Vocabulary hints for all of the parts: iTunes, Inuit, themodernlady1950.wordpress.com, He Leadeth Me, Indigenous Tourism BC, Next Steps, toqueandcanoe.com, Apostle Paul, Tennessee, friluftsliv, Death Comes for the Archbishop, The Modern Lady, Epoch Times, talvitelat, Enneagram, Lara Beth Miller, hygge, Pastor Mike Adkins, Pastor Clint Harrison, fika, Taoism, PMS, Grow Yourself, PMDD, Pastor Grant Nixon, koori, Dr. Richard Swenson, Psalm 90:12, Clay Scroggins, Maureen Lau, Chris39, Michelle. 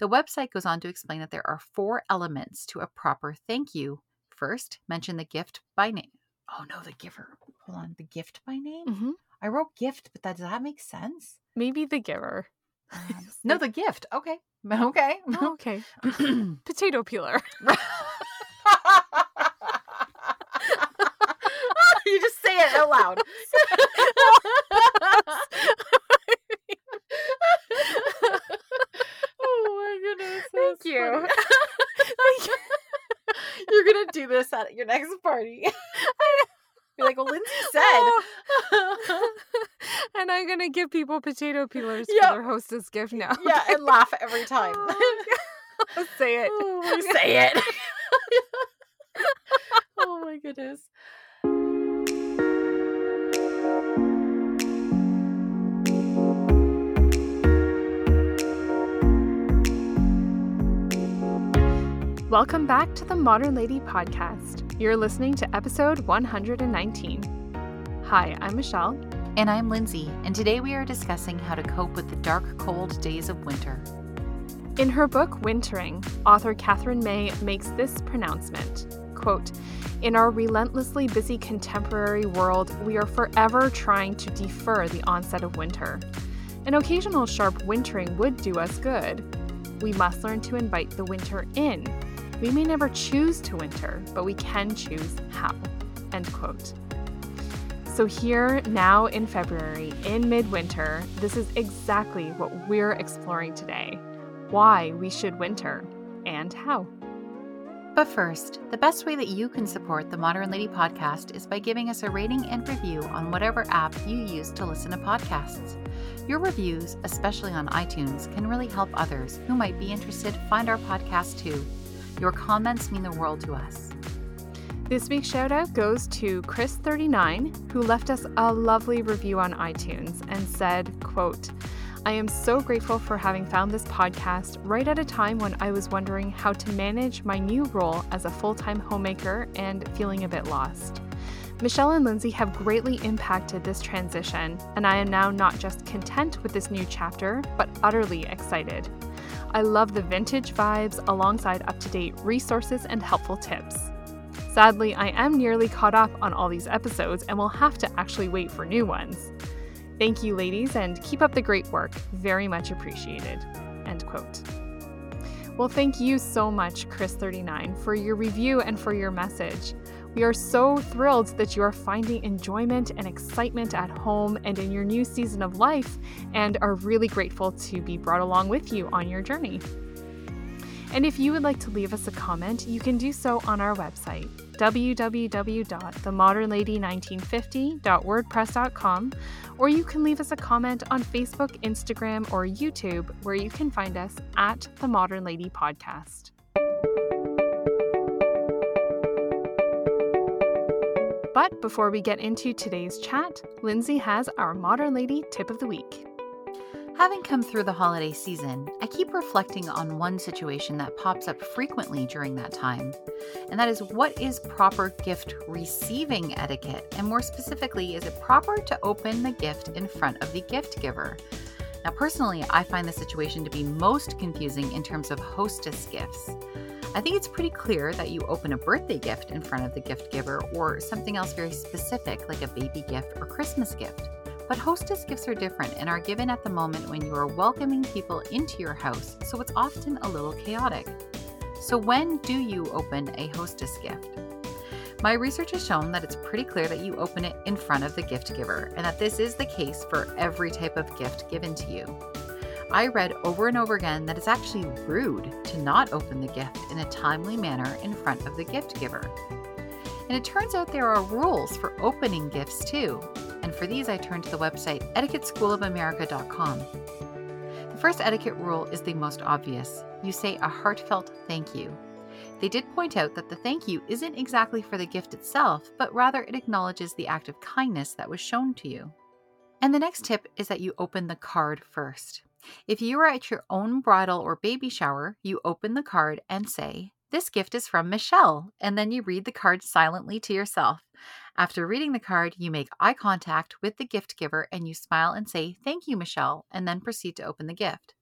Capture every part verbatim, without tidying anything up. The website goes on to explain that there are four elements to a proper thank you. First, mention the gift by name. Oh, no, the giver. Hold on. The gift by name? Mm-hmm. I wrote gift, but that, does that make sense? Maybe the giver. Um, no, the gift. Okay. Okay. Okay. Potato peeler. You just say it out loud. Oh, my goodness. Thank you. Thank you. You're going to do this at your next party. You're like, well, Lindsay said. Oh. And I'm going to give people potato peelers yep. for their hostess gift now. Yeah, and laugh every time. Oh, say it. Oh, say it. Oh, my goodness. Welcome back to the Modern Lady podcast. You're listening to episode one nineteen. Hi, I'm Michelle. And I'm Lindsay. And today we are discussing how to cope with the dark, cold days of winter. In her book, Wintering, author Catherine May makes this pronouncement, quote, "In our relentlessly busy contemporary world, we are forever trying to defer the onset of winter. An occasional sharp wintering would do us good. We must learn to invite the winter in. We may never choose to winter, but we can choose how," end quote. So here, now in February, in midwinter, this is exactly what we're exploring today, why we should winter and how. But first, the best way that you can support the Modern Lady podcast is by giving us a rating and review on whatever app you use to listen to podcasts. Your reviews, especially on iTunes, can really help others who might be interested find our podcast too. Your comments mean the world to us. This week's shout out goes to Chris thirty-nine, who left us a lovely review on iTunes and said, quote, "I am so grateful for having found this podcast right at a time when I was wondering how to manage my new role as a full-time homemaker and feeling a bit lost. Michelle and Lindsay have greatly impacted this transition, and I am now not just content with this new chapter, but utterly excited. I love the vintage vibes alongside up-to-date resources and helpful tips. Sadly, I am nearly caught up on all these episodes and will have to actually wait for new ones. Thank you, ladies, and keep up the great work. Very much appreciated," end quote. Well, thank you so much, Chris thirty-nine, for your review and for your message. We are so thrilled that you are finding enjoyment and excitement at home and in your new season of life, and are really grateful to be brought along with you on your journey. And if you would like to leave us a comment, you can do so on our website, w w w dot the modern lady nineteen fifty dot wordpress dot com, or you can leave us a comment on Facebook, Instagram, or YouTube, where you can find us at The Modern Lady Podcast. But before we get into today's chat, Lindsay has our Modern Lady Tip of the Week. Having come through the holiday season, I keep reflecting on one situation that pops up frequently during that time, and that is, what is proper gift receiving etiquette? And more specifically, is it proper to open the gift in front of the gift giver? Now, personally, I find the situation to be most confusing in terms of hostess gifts. I think it's pretty clear that you open a birthday gift in front of the gift giver, or something else very specific like a baby gift or Christmas gift. But hostess gifts are different and are given at the moment when you are welcoming people into your house, so it's often a little chaotic. So when do you open a hostess gift? My research has shown that it's pretty clear that you open it in front of the gift giver, and that this is the case for every type of gift given to you. I read over and over again that it's actually rude to not open the gift in a timely manner in front of the gift giver. And it turns out there are rules for opening gifts too. And for these, I turn to the website etiquette school of america dot com. The first etiquette rule is the most obvious. You say a heartfelt thank you. They did point out that the thank you isn't exactly for the gift itself, but rather it acknowledges the act of kindness that was shown to you. And the next tip is that you open the card first. If you are at your own bridal or baby shower, you open the card and say, "This gift is from Michelle," and then you read the card silently to yourself. After reading the card, you make eye contact with the gift giver and you smile and say, "Thank you, Michelle," and then proceed to open the gift.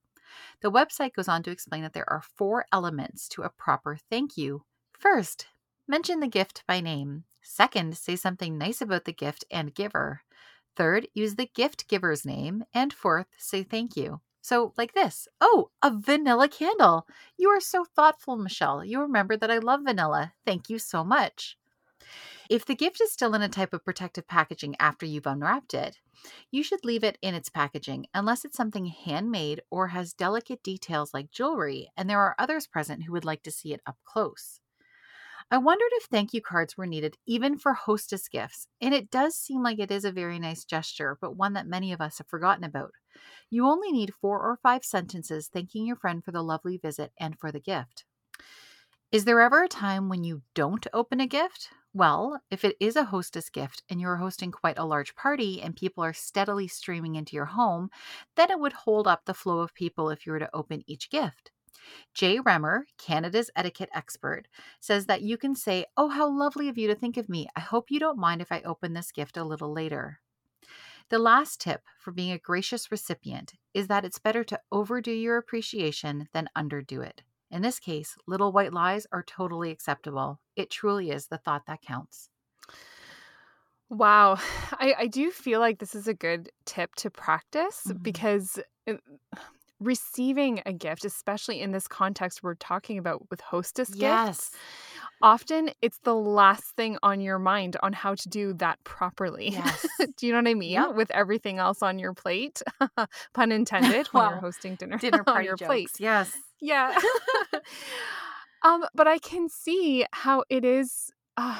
The website goes on to explain that there are four elements to a proper thank you. First, mention the gift by name. Second, say something nice about the gift and giver. Third, use the gift giver's name. And fourth, say thank you. So like this. Oh, a vanilla candle. You are so thoughtful, Michelle. You remember that I love vanilla. Thank you so much. If the gift is still in a type of protective packaging after you've unwrapped it, you should leave it in its packaging unless it's something handmade or has delicate details like jewelry, and there are others present who would like to see it up close. I wondered if thank you cards were needed even for hostess gifts, and it does seem like it is a very nice gesture, but one that many of us have forgotten about. You only need four or five sentences thanking your friend for the lovely visit and for the gift. Is there ever a time when you don't open a gift? Well, if it is a hostess gift and you're hosting quite a large party and people are steadily streaming into your home, then it would hold up the flow of people if you were to open each gift. Jay Remer, Canada's etiquette expert, says that you can say, "Oh, how lovely of you to think of me. I hope you don't mind if I open this gift a little later." The last tip for being a gracious recipient is that it's better to overdo your appreciation than underdo it. In this case, little white lies are totally acceptable. It truly is the thought that counts. Wow. I, I do feel like this is a good tip to practice mm-hmm. because it, receiving a gift, especially in this context we're talking about with hostess yes. gifts, often it's the last thing on your mind on how to do that properly. Yes. Do you know what I mean? Yep. With everything else on your plate, pun intended, well, when you're hosting dinner, dinner party on your jokes. Plate. Yes. Yeah. um, but I can see how it is. Uh,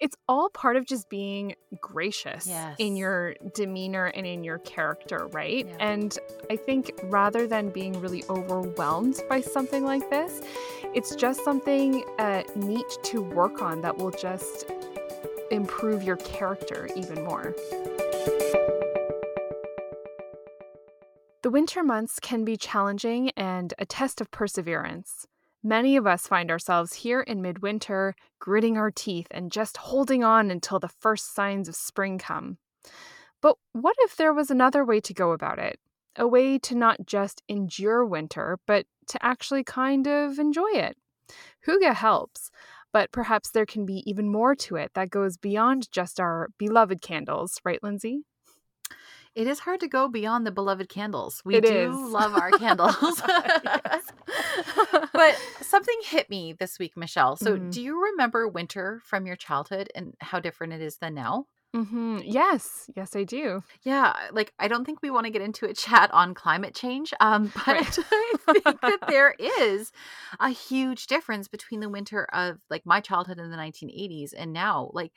it's all part of just being gracious yes. in your demeanor and in your character, right? Yeah. And I think rather than being really overwhelmed by something like this, it's just something uh, neat to work on that will just improve your character even more. The winter months can be challenging and a test of perseverance. Many of us find ourselves here in midwinter, gritting our teeth and just holding on until the first signs of spring come. But what if there was another way to go about it? A way to not just endure winter, but to actually kind of enjoy it. Hygge helps, but perhaps there can be even more to it that goes beyond just our beloved candles, right, Lindsay? It is hard to go beyond the beloved candles. We it do is. love our candles. But something hit me this week, Michelle. So mm-hmm. do you remember winter from your childhood and how different it is than now? Mm-hmm. Yes. Yes, I do. Yeah. Like, I don't think we want to get into a chat on climate change, um, but right. I think that there is a huge difference between the winter of like my childhood in the nineteen eighties and now. Like,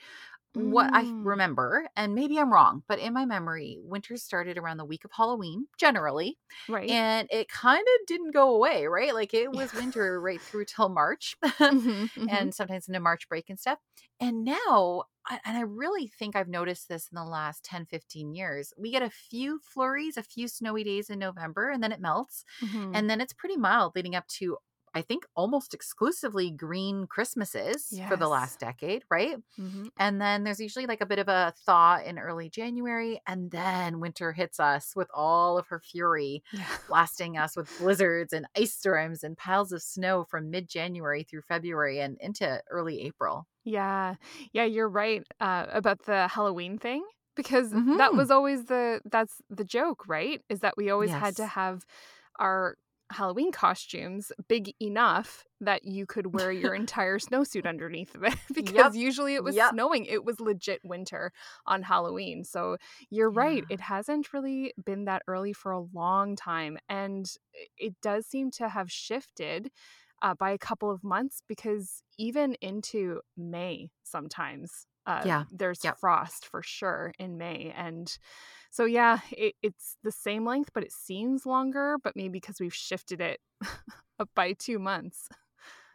what I remember, and maybe I'm wrong, but in my memory, winter started around the week of Halloween, generally. Right. And it kind of didn't go away, right? Like it was yeah. winter right through till March mm-hmm, mm-hmm. and sometimes into March break and stuff. And now, and I really think I've noticed this in the last ten, fifteen years, we get a few flurries, a few snowy days in November, and then it melts. Mm-hmm. And then it's pretty mild leading up to I think almost exclusively green Christmases yes. for the last decade, right? Mm-hmm. And then there's usually like a bit of a thaw in early January, and then winter hits us with all of her fury, yeah. blasting us with blizzards and ice storms and piles of snow from mid-January through February and into early April. Yeah. Yeah, you're right uh, about the Halloween thing. Because mm-hmm. that was always the, that's the joke, right? Is that we always yes. had to have our Halloween costumes big enough that you could wear your entire snowsuit underneath of it because yep. usually it was yep. snowing. It was legit winter on Halloween. So you're yeah. right. It hasn't really been that early for a long time. And it does seem to have shifted uh, by a couple of months because even into May sometimes. Uh, yeah. There's yep. frost for sure in May. And so, yeah, it, it's the same length, but it seems longer, but maybe because we've shifted it up by two months.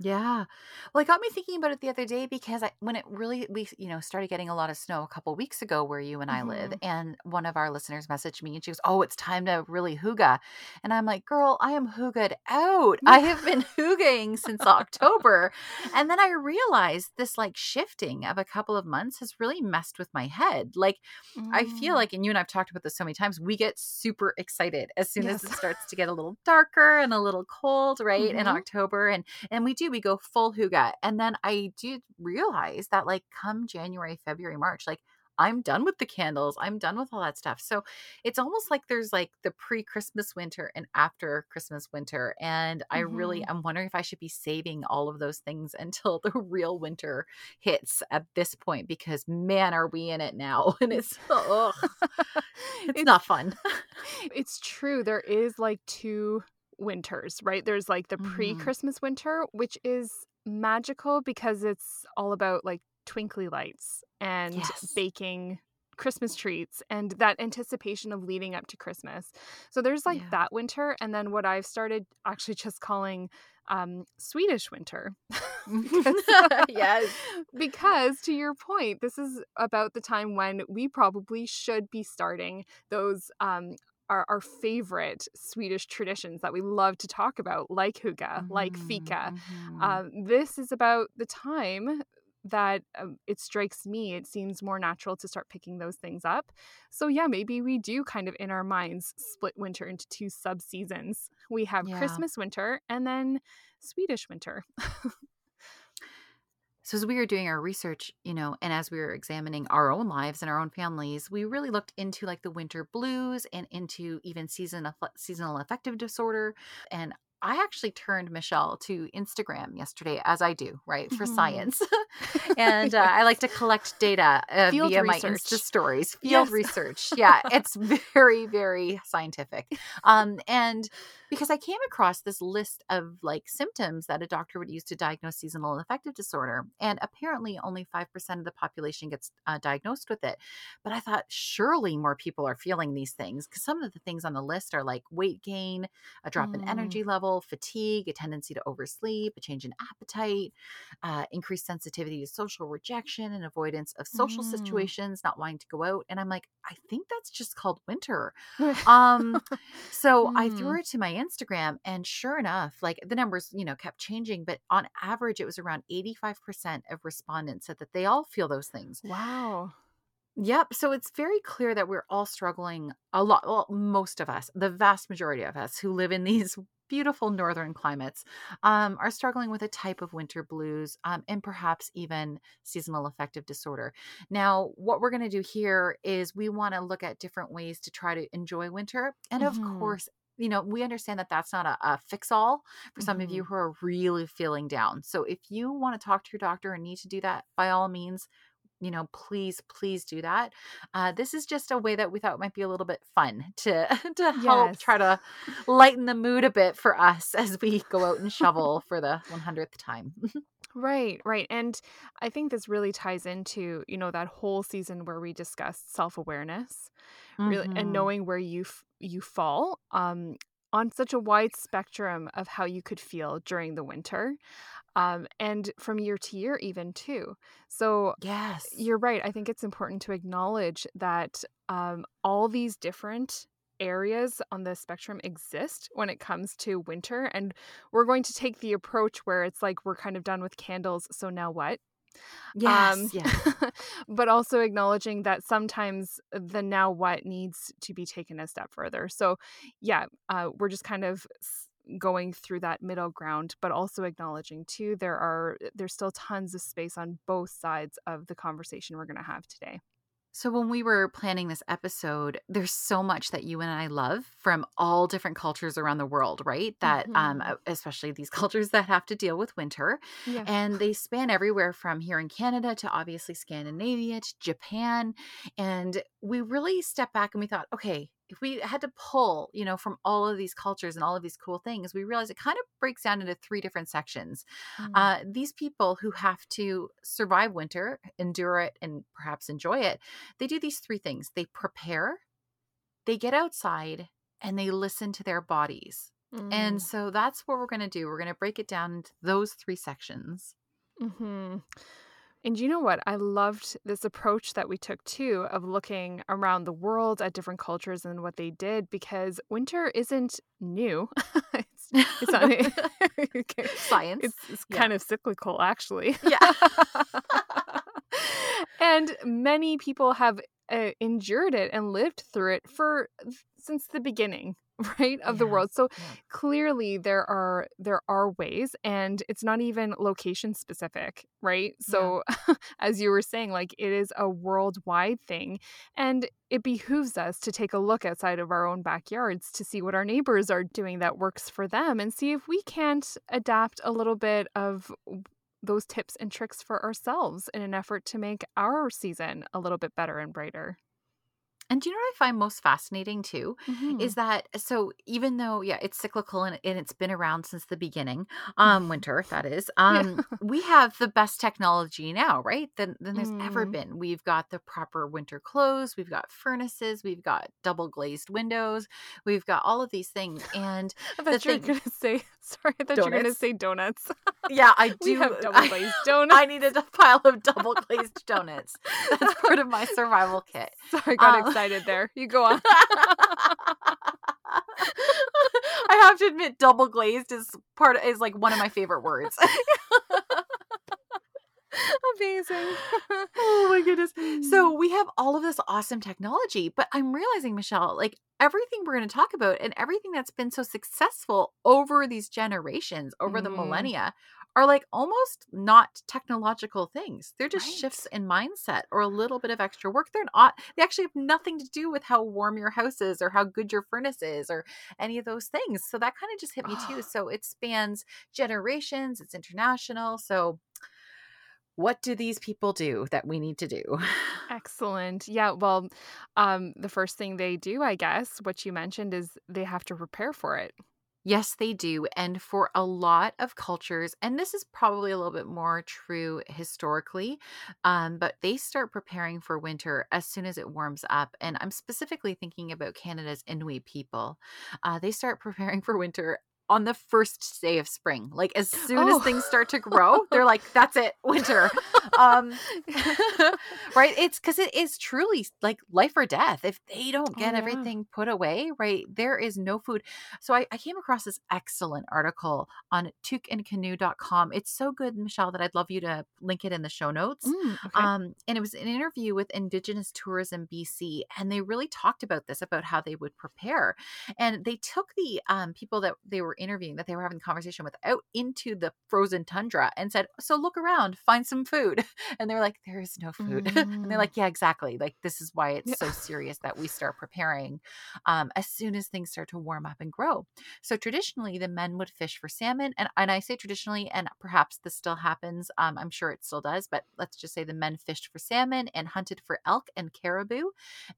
Yeah. Well, it got me thinking about it the other day because I, when it really, we, you know, started getting a lot of snow a couple of weeks ago where you and I mm-hmm. live, and one of our listeners messaged me and she goes, oh, it's time to really hygge. And I'm like, girl, I am hygged out. I have been hyggeing since October. And then I realized this like shifting of a couple of months has really messed with my head. Like mm. I feel like, and you and I've talked about this so many times, we get super excited as soon yes. as it starts to get a little darker and a little cold, right? Mm-hmm. In October. And, and we do, we go full hygge. And then I did realize that like come January, February, March, like I'm done with the candles. I'm done with all that stuff. So it's almost like there's like the pre-Christmas winter and after Christmas winter. And mm-hmm. I really, I'm wondering if I should be saving all of those things until the real winter hits at this point, because man, are we in it now? And it's, oh, it's, it's not fun. It's true. There is like two winters, right? There's like the pre-Christmas winter, which is magical because it's all about like twinkly lights and yes. baking Christmas treats and that anticipation of leading up to Christmas. So there's like yeah. that winter. And then what I've started actually just calling um, Swedish winter. because, yes. Because to your point, this is about the time when we probably should be starting those um Our, our favorite Swedish traditions that we love to talk about, like hygge, mm-hmm. like fika. Mm-hmm. Um, this is about the time that um, it strikes me, it seems more natural to start picking those things up. So yeah, maybe we do kind of in our minds split winter into two sub-seasons. We have yeah. Christmas winter and then Swedish winter. So as we were doing our research, you know, and as we were examining our own lives and our own families, we really looked into like the winter blues and into even season seasonal affective disorder. And I actually turned, Michelle, to Instagram yesterday, as I do, right, for mm-hmm. science. And uh, yes. I like to collect data uh, via research. My Insta stories. Field yes. research. Yeah, it's very, very scientific. Um, and because I came across this list of like symptoms that a doctor would use to diagnose seasonal affective disorder. And apparently only five percent of the population gets uh, diagnosed with it. But I thought surely more people are feeling these things, because some of the things on the list are like weight gain, a drop mm. in energy level, fatigue, a tendency to oversleep, a change in appetite, uh, increased sensitivity to social rejection and avoidance of social mm. situations, not wanting to go out. And I'm like, I think that's just called winter. Um, so mm. I threw it to my Instagram, and sure enough, like the numbers, you know, kept changing, but on average, it was around eighty-five percent of respondents said that they all feel those things. Wow. Yep. So it's very clear that we're all struggling a lot. Well, most of us, the vast majority of us who live in these beautiful northern climates um, are struggling with a type of winter blues um, and perhaps even seasonal affective disorder. Now, what we're going to do here is we want to look at different ways to try to enjoy winter. And of mm-hmm. course, you know, we understand that that's not a, a fix-all for some mm-hmm. of you who are really feeling down. So if you want to talk to your doctor and need to do that, by all means, you know, please, please do that. Uh, this is just a way that we thought might be a little bit fun to, to help yes. try to lighten the mood a bit for us as we go out and shovel for the hundredth time. Right, right. And I think this really ties into, you know, that whole season where we discussed self-awareness mm-hmm. really, and knowing where you, f- you fall, um, on such a wide spectrum of how you could feel during the winter. Um, and from year to year, even too. So yes, you're right. I think it's important to acknowledge that um, all these different areas on the spectrum exist when it comes to winter. And we're going to take the approach where it's like, we're kind of done with candles. So now what? Yes, um, yes. But also acknowledging that sometimes the now what needs to be taken a step further. So yeah, uh, we're just kind of going through that middle ground, but also acknowledging too, there are, there's still tons of space on both sides of the conversation we're going to have today. So when we were planning this episode, there's so much that you and I love from all different cultures around the world, right? That, mm-hmm. um, especially these cultures that have to deal with winter. Yeah. And they span everywhere from here in Canada to obviously Scandinavia to Japan. And we really stepped back and we thought, okay, if we had to pull, you know, from all of these cultures and all of these cool things, we realize it kind of breaks down into three different sections. Mm. Uh, these people who have to survive winter, endure it, and perhaps enjoy it, they do these three things. They prepare, they get outside, and they listen to their bodies. Mm. And so that's what we're going to do. We're going to break it down into those three sections. Mm-hmm. And you know what? I loved this approach that we took too of looking around the world at different cultures and what they did, because winter isn't new. it's, it's not okay. Science. It's, it's yeah. kind of cyclical, actually. Yeah. And many people have uh, endured it and lived through it for since the beginning. Right of yeah, the world. So yeah. clearly there are there are ways, and it's not even location specific, right? So yeah. as you were saying, like, it is a worldwide thing, and it behooves us to take a look outside of our own backyards to see what our neighbors are doing that works for them, and see if we can't adapt a little bit of those tips and tricks for ourselves in an effort to make our season a little bit better and brighter. And do you know what I find most fascinating too, mm-hmm. is that, so even though, yeah, it's cyclical and, and it's been around since the beginning, um, winter, that is, um, yeah. we have the best technology now, right? Than, than there's mm. ever been. We've got the proper winter clothes. We've got furnaces. We've got double glazed windows. We've got all of these things. And I thought the you thing, were going to say, sorry, I thought donuts. you were going to say donuts. Yeah, I do. We have double glazed donuts. I needed a pile of double glazed donuts. That's part of my survival kit. Sorry, got um, excited there. You go on. I have to admit, double glazed is part of, is like one of my favorite words. Amazing. Oh my goodness. So we have all of this awesome technology, but I'm realizing, Michelle, like everything we're going to talk about and everything that's been so successful over these generations, over mm. the millennia, are like almost not technological things. They're just right. shifts in mindset or a little bit of extra work. They're not, they actually have nothing to do with how warm your house is or how good your furnace is or any of those things. So that kind of just hit me too. So it spans generations. It's international. So what do these people do that we need to do? Excellent. Yeah. Well, um, the first thing they do, I guess, what you mentioned, is they have to prepare for it. Yes, they do. And for a lot of cultures, and this is probably a little bit more true historically, um, but they start preparing for winter as soon as it warms up. And I'm specifically thinking about Canada's Inuit people. Uh, they start preparing for winter on the first day of spring. Like as soon oh. as things start to grow, they're like, that's it, winter. Um, right. It's because it is truly like life or death. If they don't get oh, yeah. everything put away, right, there is no food. So I, I came across this excellent article on toque and canoe dot com. It's so good, Michelle, that I'd love you to link it in the show notes. Mm, okay. Um, and it was an interview with Indigenous Tourism B C, and they really talked about this, about how they would prepare. And they took the um, people that they were interviewing, that they were having a conversation with, out into the frozen tundra and said, so look around, find some food. And they were like, there is no food. Mm. And they're like, yeah, exactly. Like, this is why it's yeah. so serious that we start preparing um, as soon as things start to warm up and grow. So traditionally, the men would fish for salmon. And, and I say traditionally, and perhaps this still happens. Um, I'm sure it still does, but let's just say the men fished for salmon and hunted for elk and caribou.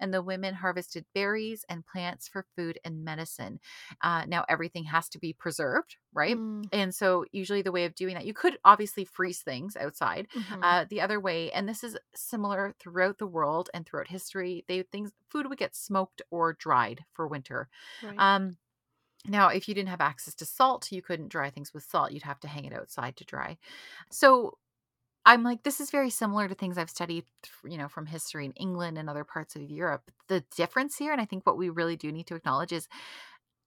And the women harvested berries and plants for food and medicine. Uh, now everything has to to be preserved, right? Mm. And so usually the way of doing that, you could obviously freeze things outside. Mm-hmm. Uh, the other way, and this is similar throughout the world and throughout history, they things food would get smoked or dried for winter. Right. Um, now, if you didn't have access to salt, you couldn't dry things with salt. You'd have to hang it outside to dry. So I'm like, this is very similar to things I've studied, you know, from history in England and other parts of Europe. The difference here, and I think what we really do need to acknowledge, is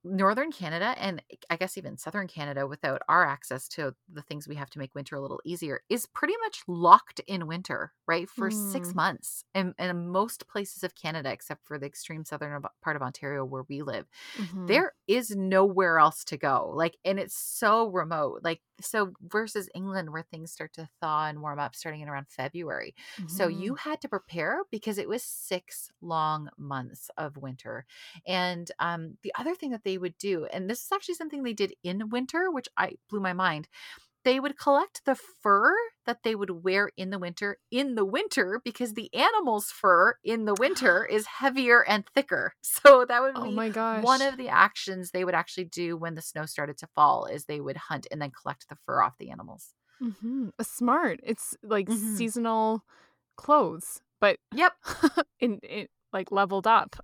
Northern Canada, and I guess even Southern Canada, without our access to the things we have to make winter a little easier, is pretty much locked in winter, right? For mm. six months in, in most places of Canada, except for the extreme southern part of Ontario where we live. Mm-hmm. There is nowhere else to go. Like, and it's so remote. Like, so versus England, where things start to thaw and warm up starting in around February. Mm-hmm. So you had to prepare because it was six long months of winter. And um, the other thing that they They would do, and this is actually something they did in winter, which I blew my mind. They would collect the fur that they would wear in the winter in the winter because the animal's fur in the winter is heavier and thicker. So that would be oh my gosh. one of the actions they would actually do when the snow started to fall, is they would hunt and then collect the fur off the animals. Mm-hmm. Smart. It's like mm-hmm. seasonal clothes, but yep, in, in like leveled up.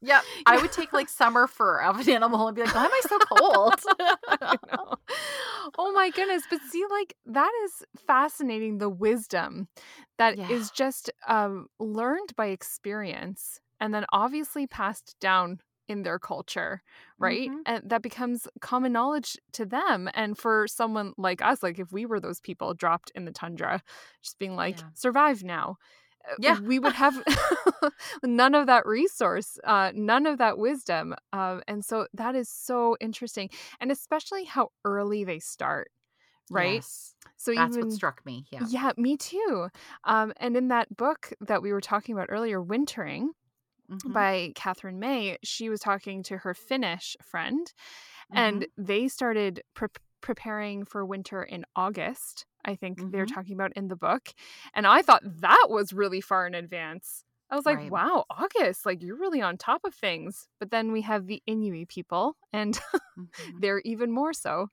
Yeah. I would take like summer fur of an animal and be like, why am I so cold? I know. Oh my goodness. But see, like that is fascinating. The wisdom that yeah. is just um, learned by experience and then obviously passed down in their culture, right? Mm-hmm. And that becomes common knowledge to them. And for someone like us, like if we were those people dropped in the tundra, just being like, yeah. survive now. Yeah, we would have none of that resource, uh, none of that wisdom. Um, and so that is so interesting. And especially how early they start. Right. Yes. So that's even, what struck me. Yeah. Yeah, me too. Um, and in that book that we were talking about earlier, Wintering, mm-hmm. by Catherine May, she was talking to her Finnish friend mm-hmm. and they started pre- preparing for winter in August. I think mm-hmm. they're talking about in the book. And I thought that was really far in advance. I was like, right. wow, August, like you're really on top of things. But then we have the Inuit people and mm-hmm. they're even more so.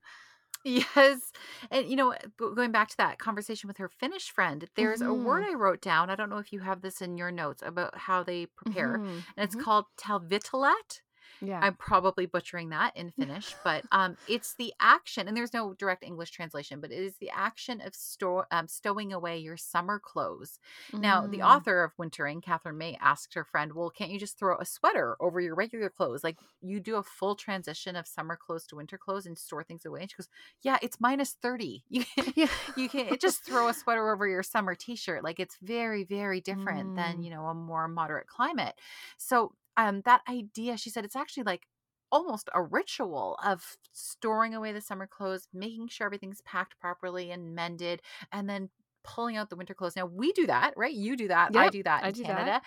Yes. And, you know, going back to that conversation with her Finnish friend, there's mm-hmm. a word I wrote down. I don't know if you have this in your notes about how they prepare. Mm-hmm. And it's mm-hmm. called talvitelat. Yeah, I'm probably butchering that in Finnish, but um, it's the action, and there's no direct English translation, but it is the action of stow, um, stowing away your summer clothes. Mm. Now, the author of Wintering, Catherine May, asked her friend, well, can't you just throw a sweater over your regular clothes? Like, you do a full transition of summer clothes to winter clothes and store things away. And she goes, yeah, it's minus thirty. You can't, yeah. you can't just throw a sweater over your summer t-shirt. Like, it's very, very different mm. than, you know, a more moderate climate. So Um, that idea, she said, it's actually like almost a ritual of storing away the summer clothes, making sure everything's packed properly and mended, and then pulling out the winter clothes. Now, we do that, right? You do that. Yep, I do that in I do Canada. That.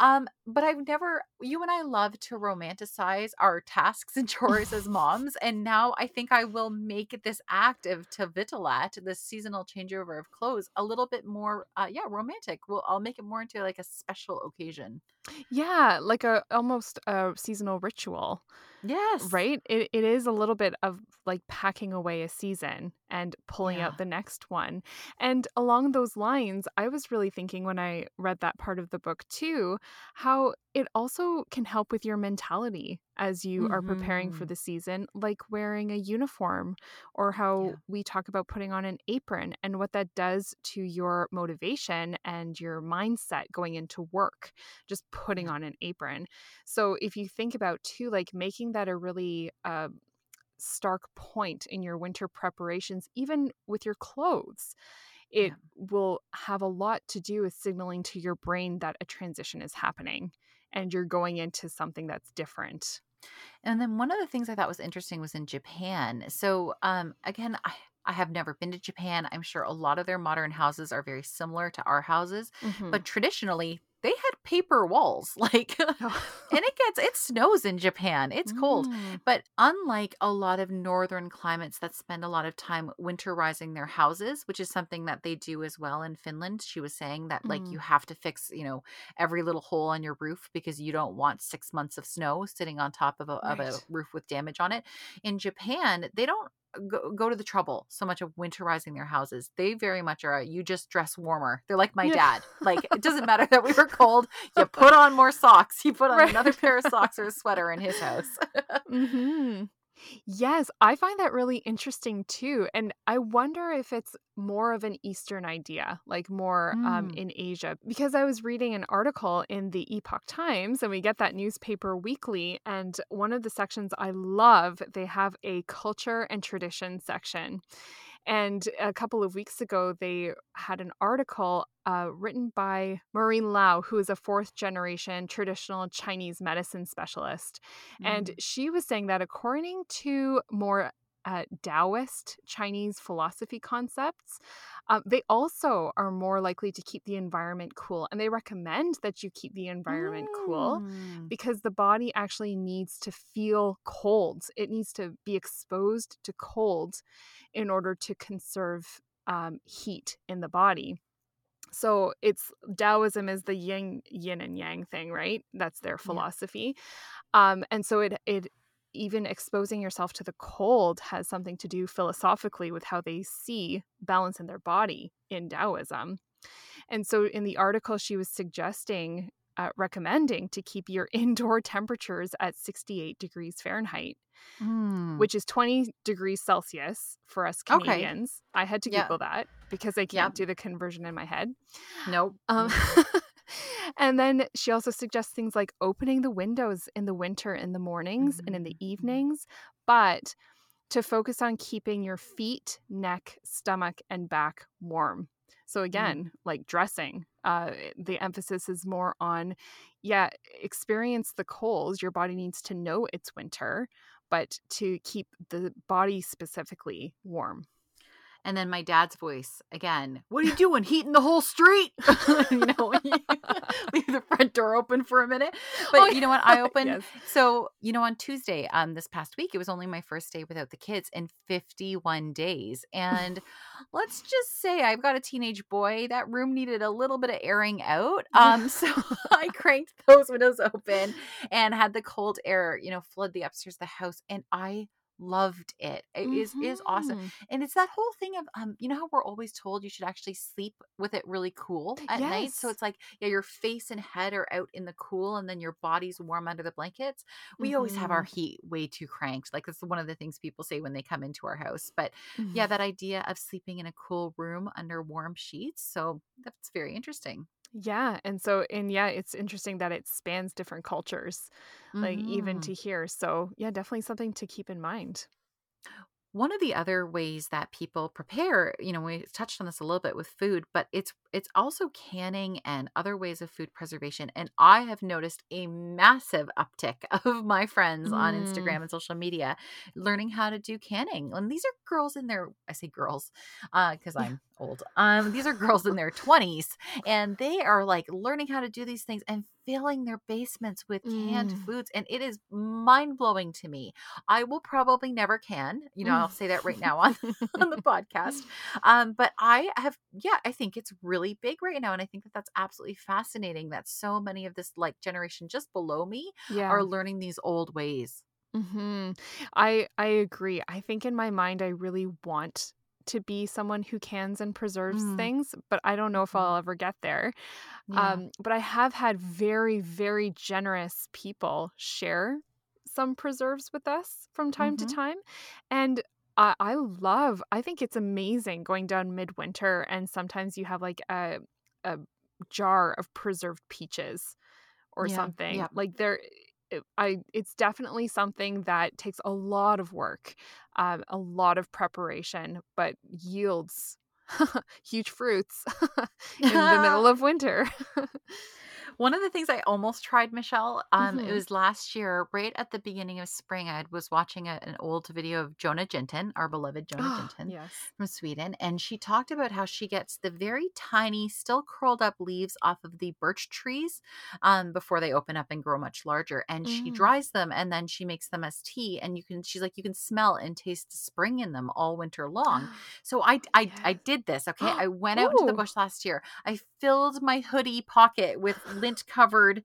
Um, but I've never, you and I love to romanticize our tasks and chores as moms. And now I think I will make this act of talvitelat, this seasonal changeover of clothes, a little bit more, uh, yeah, romantic. We'll, I'll make it more into like a special occasion. Yeah. Like a, almost a seasonal ritual. Yes. Right. It It is a little bit of like packing away a season and pulling yeah. out the next one. And along those lines, I was really thinking when I read that part of the book too, how it also can help with your mentality as you mm-hmm. are preparing for the season, like wearing a uniform, or how yeah. we talk about putting on an apron and what that does to your motivation and your mindset going into work, just putting yeah. on an apron. So if you think about too, like making that a really uh, stark point in your winter preparations, even with your clothes, it yeah. will have a lot to do with signaling to your brain that a transition is happening and you're going into something that's different. And then one of the things I thought was interesting was in Japan. So um, again, I, I have never been to Japan. I'm sure a lot of their modern houses are very similar to our houses, mm-hmm. but traditionally they had paper walls, like, and it gets, it snows in Japan. It's cold. Mm. But unlike a lot of northern climates that spend a lot of time winterizing their houses, which is something that they do as well in Finland, she was saying that like mm. you have to fix, you know, every little hole on your roof because you don't want six months of snow sitting on top of a, right. of a roof with damage on it. In Japan, they don't Go, go to the trouble so much of winterizing their houses. They very much are, you just dress warmer. They're like my yeah. dad. Like, it doesn't matter that we were cold. You put on more socks. You put on right. another pair of socks or a sweater in his house. mm-hmm. Yes. I find that really interesting too. And I wonder if it's more of an Eastern idea, like more mm. um, in Asia, because I was reading an article in the Epoch Times, and we get that newspaper weekly. And one of the sections I love, they have a culture and tradition section. And a couple of weeks ago, they had an article uh, written by Maureen Lau, who is a fourth generation traditional Chinese medicine specialist. Mm. And she was saying that according to more Uh, Taoist Chinese philosophy concepts, um, they also are more likely to keep the environment cool. And they recommend that you keep the environment mm. cool because the body actually needs to feel cold. It needs to be exposed to cold in order to conserve um, heat in the body. So it's Taoism is the yin, yin and yang thing, right? That's their philosophy. Yeah. Um, and so it it even exposing yourself to the cold has something to do philosophically with how they see balance in their body in Taoism. And so in the article, she was suggesting uh, recommending to keep your indoor temperatures at sixty-eight degrees Fahrenheit, mm. which is twenty degrees Celsius for us Canadians. Okay. I had to Google yeah. that because I can't yeah. do the conversion in my head. Nope. Um, and then she also suggests things like opening the windows in the winter in the mornings mm-hmm. and in the evenings, but to focus on keeping your feet, neck, stomach, and back warm. So again, mm. like dressing, uh, the emphasis is more on, yeah, experience the cold. Your body needs to know it's winter, but to keep the body specifically warm. And then my dad's voice again, what are you doing? Heating the whole street. You know, leave the front door open for a minute. But oh, you know what? I opened. Yes. So, you know, on Tuesday, um, this past week, it was only my first day without the kids in fifty-one days. And let's just say I've got a teenage boy. That room needed a little bit of airing out. Um, so I cranked those windows open and had the cold air, you know, flood the upstairs of the house. And I loved it. It mm-hmm. is is awesome. And it's that whole thing of um you know how we're always told you should actually sleep with it really cool at yes. night. So it's like, yeah, your face and head are out in the cool and then your body's warm under the blankets. We mm-hmm. always have our heat way too cranked. Like that's one of the things people say when they come into our house. But mm-hmm. yeah, that idea of sleeping in a cool room under warm sheets. So that's very interesting. Yeah. And so, and yeah, it's interesting that it spans different cultures, like mm-hmm. even to here. So yeah, definitely something to keep in mind. One of the other ways that people prepare, you know, we touched on this a little bit with food, but it's it's also canning and other ways of food preservation. And I have noticed a massive uptick of my friends mm. on Instagram and social media learning how to do canning. And these are girls in their, I say girls, uh, because I'm old. Um, these are girls in their twenties, and they are like learning how to do these things and filling their basements with canned mm. foods. And it is mind blowing to me. I will probably never can, you know, mm. I'll say that right now on, on the podcast. Um, but I have, yeah, I think it's really big right now. And I think that that's absolutely fascinating that so many of this like generation just below me yeah. are learning these old ways. Mm-hmm. I, I agree. I think in my mind, I really want to be someone who cans and preserves mm. things, but I don't know if I'll ever get there. Yeah. Um, but I have had very, very generous people share some preserves with us from time mm-hmm. to time. And uh, I love, I think it's amazing going down midwinter and sometimes you have like a, a jar of preserved peaches or yeah. something yeah. like they're I, it's definitely something that takes a lot of work, um, a lot of preparation, but yields huge fruits in the middle of winter. One of the things I almost tried, Michelle, um, mm-hmm. it was last year, right at the beginning of spring, I was watching a, an old video of Jonna Jinton, our beloved Jonna oh, Jinton yes. from Sweden. And she talked about how she gets the very tiny, still curled up leaves off of the birch trees um, before they open up and grow much larger. And mm. she dries them and then she makes them as tea. And you can, she's like, you can smell and taste spring in them all winter long. So I, I, yes. I did this. Okay. I went out Ooh. to the bush last year. I filled my hoodie pocket with covered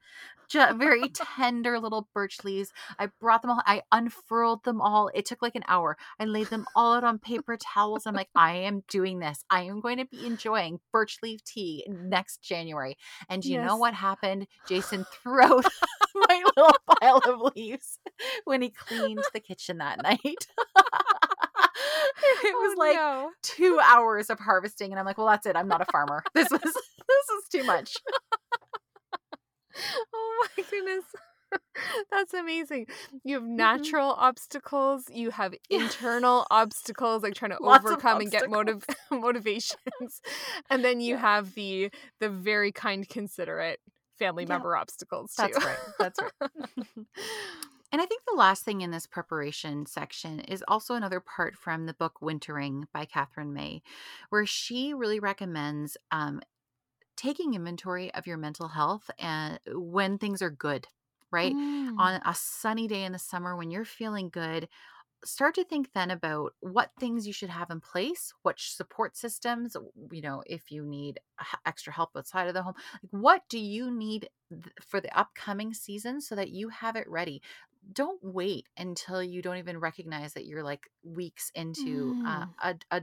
just very tender little birch leaves. I brought them all. I unfurled them all. It took like an hour. I laid them all out on paper towels. I'm like, I am doing this. I am going to be enjoying birch leaf tea next January. And you yes. know what happened? Jason threw out my little pile of leaves when he cleaned the kitchen that night. It was oh, like no. two hours of harvesting. And I'm like, well, that's it. I'm not a farmer. This was, this is too much. Oh my goodness. That's amazing. You have natural mm-hmm. obstacles. You have internal obstacles, like trying to Lots overcome and get motiv- motivations. And then you yeah. have the the very kind, considerate family yeah. member obstacles too. That's right. That's right. And I think the last thing in this preparation section is also another part from the book Wintering by Catherine May, where she really recommends um, taking inventory of your mental health and when things are good, right? Mm. On a sunny day in the summer when you're feeling good, start to think then about what things you should have in place, what support systems, you know, if you need extra help outside of the home, what do you need for the upcoming season so that you have it ready? Don't wait until you don't even recognize that you're like weeks into mm. uh, a, a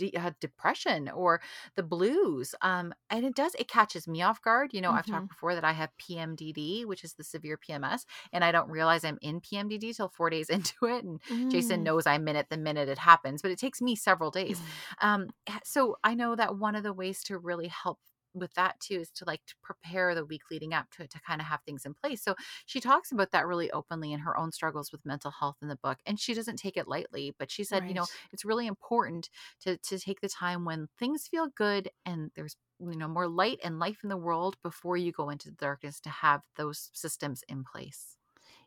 de- uh, depression or the blues. Um, and it does, it catches me off guard. You know, mm-hmm. I've talked before that I have P M D D, which is the severe P M S, and I don't realize I'm in P M D D till four days into it. And mm. Jason knows I'm in it the minute it happens, but it takes me several days. Mm. Um, so I know that one of the ways to really help with that too is to like to prepare the week leading up to it, to kind of have things in place. So she talks about that really openly in her own struggles with mental health in the book, and she doesn't take it lightly, but she said, right. you know, it's really important to to take the time when things feel good and there's, you know, more light and life in the world before you go into the darkness, to have those systems in place.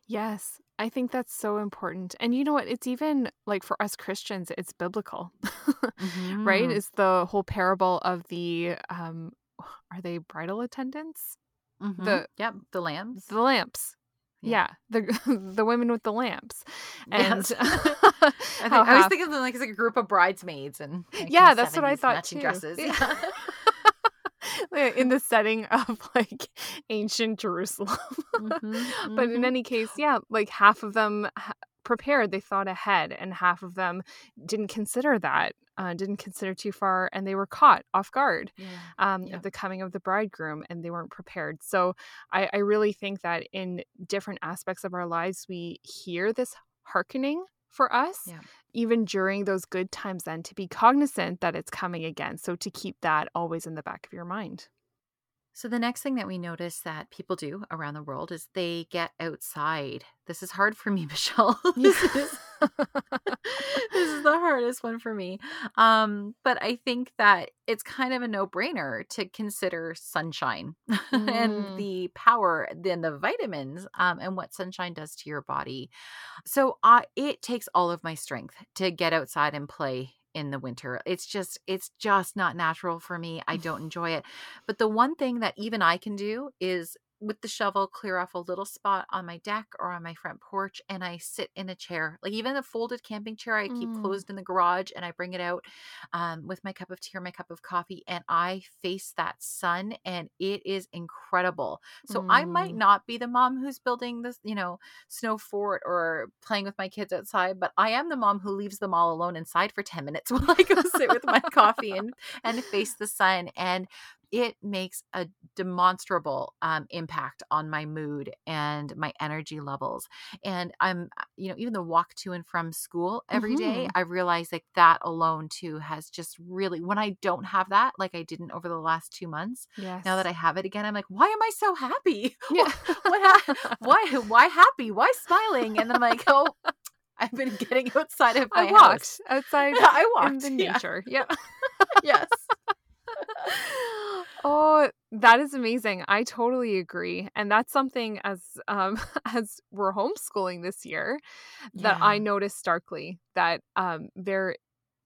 Yes, I think that's so important. And you know what? It's even like for us Christians, it's biblical, mm-hmm. right? It's the whole parable of the, um, are they bridal attendants? Mm-hmm. The yep, the lamps. The lamps. Yeah. yeah. The the women with the lamps. And yes. I, think, I always think of them like as a group of bridesmaids and yeah, that's what I thought. Matching too. Dresses. Yeah. In the setting of like ancient Jerusalem. Mm-hmm, mm-hmm. But in any case, yeah, like half of them prepared, they thought ahead, and half of them didn't consider that. Uh, didn't consider too far, and they were caught off guard yeah. um, yeah. of the coming of the bridegroom, and they weren't prepared. So I, I really think that in different aspects of our lives, we hear this hearkening for us, yeah. even during those good times, then to be cognizant that it's coming again. So to keep that always in the back of your mind. So the next thing that we notice that people do around the world is they get outside. This is hard for me, Michelle. this, is, this is the hardest one for me. Um, but I think that it's kind of a no-brainer to consider sunshine mm. and the power, then the vitamins, um, and what sunshine does to your body. So uh, it takes all of my strength to get outside and play in the winter. It's just, it's just not natural for me. I don't enjoy it. But the one thing that even I can do is with the shovel, clear off a little spot on my deck or on my front porch. And I sit in a chair, like even a folded camping chair I keep mm. closed in the garage, and I bring it out um, with my cup of tea or my cup of coffee. And I face that sun, and it is incredible. So mm. I might not be the mom who's building this, you know, snow fort or playing with my kids outside, but I am the mom who leaves them all alone inside for ten minutes while I go sit with my coffee and, and face the sun. And it makes a demonstrable um, impact on my mood and my energy levels. And I'm, you know, even the walk to and from school every mm-hmm. day, I realize like that alone too has just really, when I don't have that, like I didn't over the last two months, yes. now that I have it again, I'm like, why am I so happy? Yeah. what, what, why, why happy? Why smiling? And then I'm like, oh, I've been getting outside of my I walked house. Outside. Yeah, I walked. In the yeah. nature. Yeah. yes. Oh, that is amazing. I totally agree. And that's something as um, as we're homeschooling this year that yeah. I noticed starkly, that um, there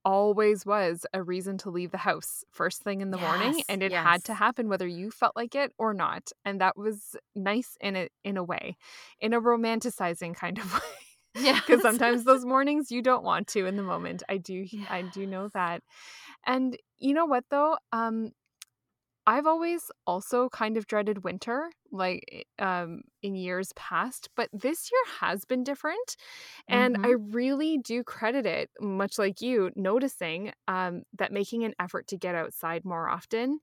always was a reason to leave the house first thing in the yes, morning, and it yes. had to happen whether you felt like it or not. And that was nice in a, in a way, in a romanticizing kind of way. Yeah, because sometimes those mornings you don't want to in the moment. I do. Yeah. I do know that. And you know what, though? Um, I've always also kind of dreaded winter, like um, in years past, but this year has been different. And mm-hmm. I really do credit it, much like you, noticing um, that making an effort to get outside more often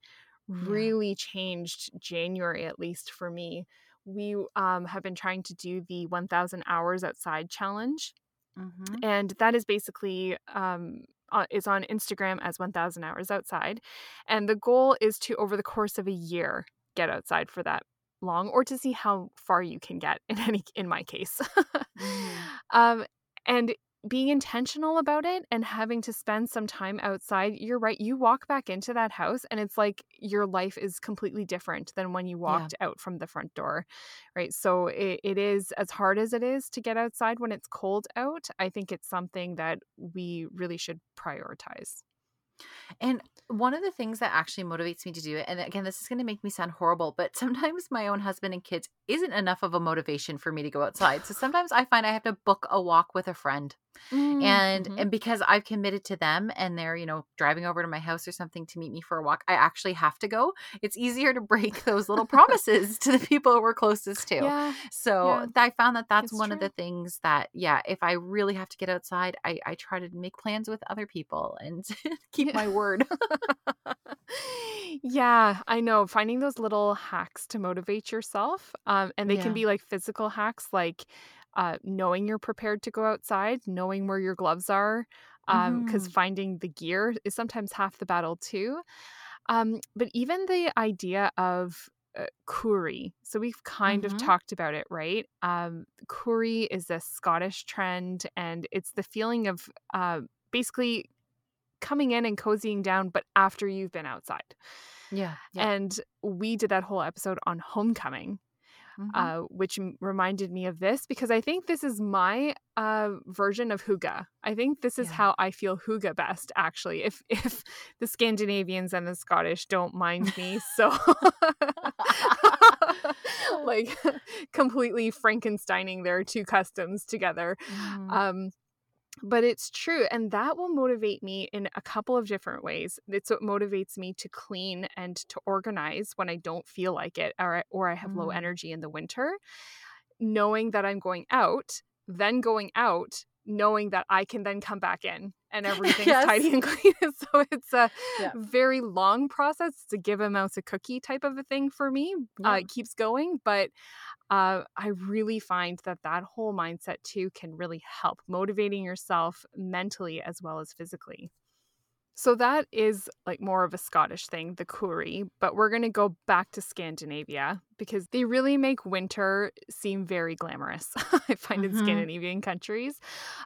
yeah. really changed January, at least for me. We um, have been trying to do the one thousand hours outside challenge. Mm-hmm. And that is basically... Um, Uh, is on Instagram as one thousand hours outside. And the goal is to, over the course of a year, get outside for that long, or to see how far you can get in any, in my case. mm. um, and being intentional about it and having to spend some time outside, you're right. You walk back into that house and it's like your life is completely different than when you walked yeah. out from the front door, right? So it, it is, as hard as it is to get outside when it's cold out, I think it's something that we really should prioritize. And one of the things that actually motivates me to do it, and again, this is going to make me sound horrible, but sometimes my own husband and kids isn't enough of a motivation for me to go outside. So sometimes I find I have to book a walk with a friend. Mm-hmm. And and because I've committed to them and they're, you know, driving over to my house or something to meet me for a walk, I actually have to go. It's easier to break those little promises to the people we're closest to. Yeah. So yeah. I found that that's it's one true. of the things that, yeah, if I really have to get outside, I, I try to make plans with other people and keep my word. Yeah, I know. Finding those little hacks to motivate yourself. Um, and they yeah. can be like physical hacks, like Uh, knowing you're prepared to go outside, knowing where your gloves are, because um, mm-hmm. finding the gear is sometimes half the battle too. Um, but even the idea of uh, koori. So we've kind mm-hmm. of talked about it, right? Um, koori is a Scottish trend, and it's the feeling of uh, basically coming in and cozying down, but after you've been outside. Yeah. yeah. And we did that whole episode on homecoming. Mm-hmm. Uh, which m- reminded me of this, because I think this is my uh, version of hygge. I think this is yeah. how I feel hygge best, actually, if if the Scandinavians and the Scottish don't mind me. So like completely Frankensteining their two customs together. Mm-hmm. Um, but it's true. And that will motivate me in a couple of different ways. It's what motivates me to clean and to organize when I don't feel like it, or, or I have mm. low energy in the winter. Knowing that I'm going out, then going out, knowing that I can then come back in and everything's yes. tidy and clean. So it's a yeah. very long process. It's a give a mouse a cookie type of a thing for me. Yeah. Uh, it keeps going. But uh, I really find that that whole mindset too can really help motivating yourself mentally as well as physically. So that is like more of a Scottish thing, the koori, but we're going to go back to Scandinavia because they really make winter seem very glamorous, I find, mm-hmm. in Scandinavian countries.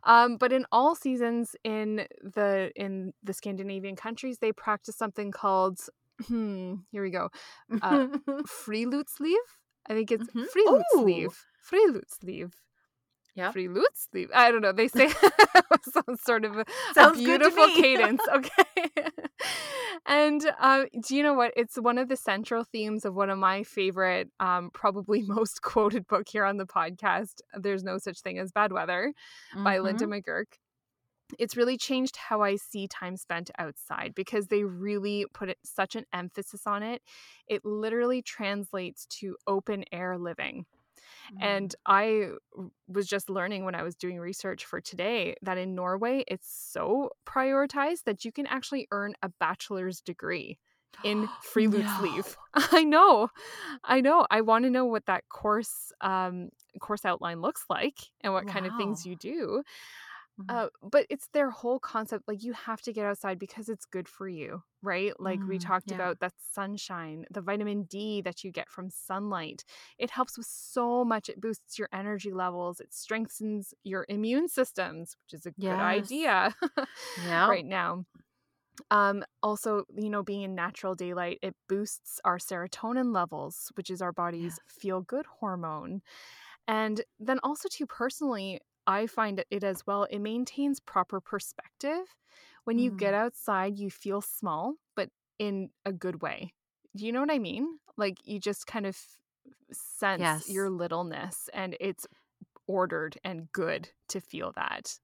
Um, but in all seasons in the in the Scandinavian countries, they practice something called, hmm, here we go, uh, friluftsliv. I think it's mm-hmm. friluftsliv. Friluftsliv. Yeah. Friluftsliv. I don't know. They say some sort of a, a beautiful cadence. Okay. And uh, do you know what? It's one of the central themes of one of my favorite, um, probably most quoted book here on the podcast, There's No Such Thing as Bad Weather mm-hmm. by Linda McGurk. It's really changed how I see time spent outside because they really put it, such an emphasis on it. It literally translates to open air living. And I was just learning when I was doing research for today that in Norway, it's so prioritized that you can actually earn a bachelor's degree in friluftsliv. No. I know. I know. I want to know what that course um, course outline looks like and what wow. kind of things you do. Uh, but it's their whole concept. Like you have to get outside because it's good for you, right? Like mm, we talked yeah. about that sunshine, the vitamin D that you get from sunlight. It helps with so much. It boosts your energy levels. It strengthens your immune systems, which is a yes. good idea yeah. right now. Um, also, you know, being in natural daylight, it boosts our serotonin levels, which is our body's yes. feel good hormone. And then also too, personally, I find it as well. It maintains proper perspective. When you mm. get outside, you feel small, but in a good way. Do you know what I mean? Like you just kind of sense yes. your littleness, and it's ordered and good to feel that.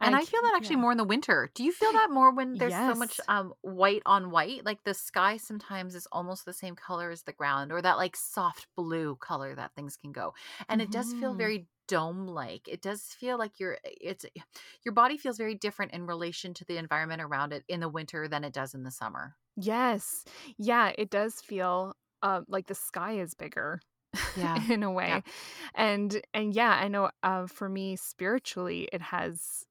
And I, I feel that actually yeah. more in the winter. Do you feel that more when there's yes. so much um, white on white? Like the sky sometimes is almost the same color as the ground, or that like soft blue color that things can go. And mm-hmm. it does feel very dome-like. It does feel like your it's your body feels very different in relation to the environment around it in the winter than it does in the summer. Yes. Yeah, it does feel uh, like the sky is bigger. Yeah, in a way. Yeah. And and yeah, I know uh, for me spiritually, it has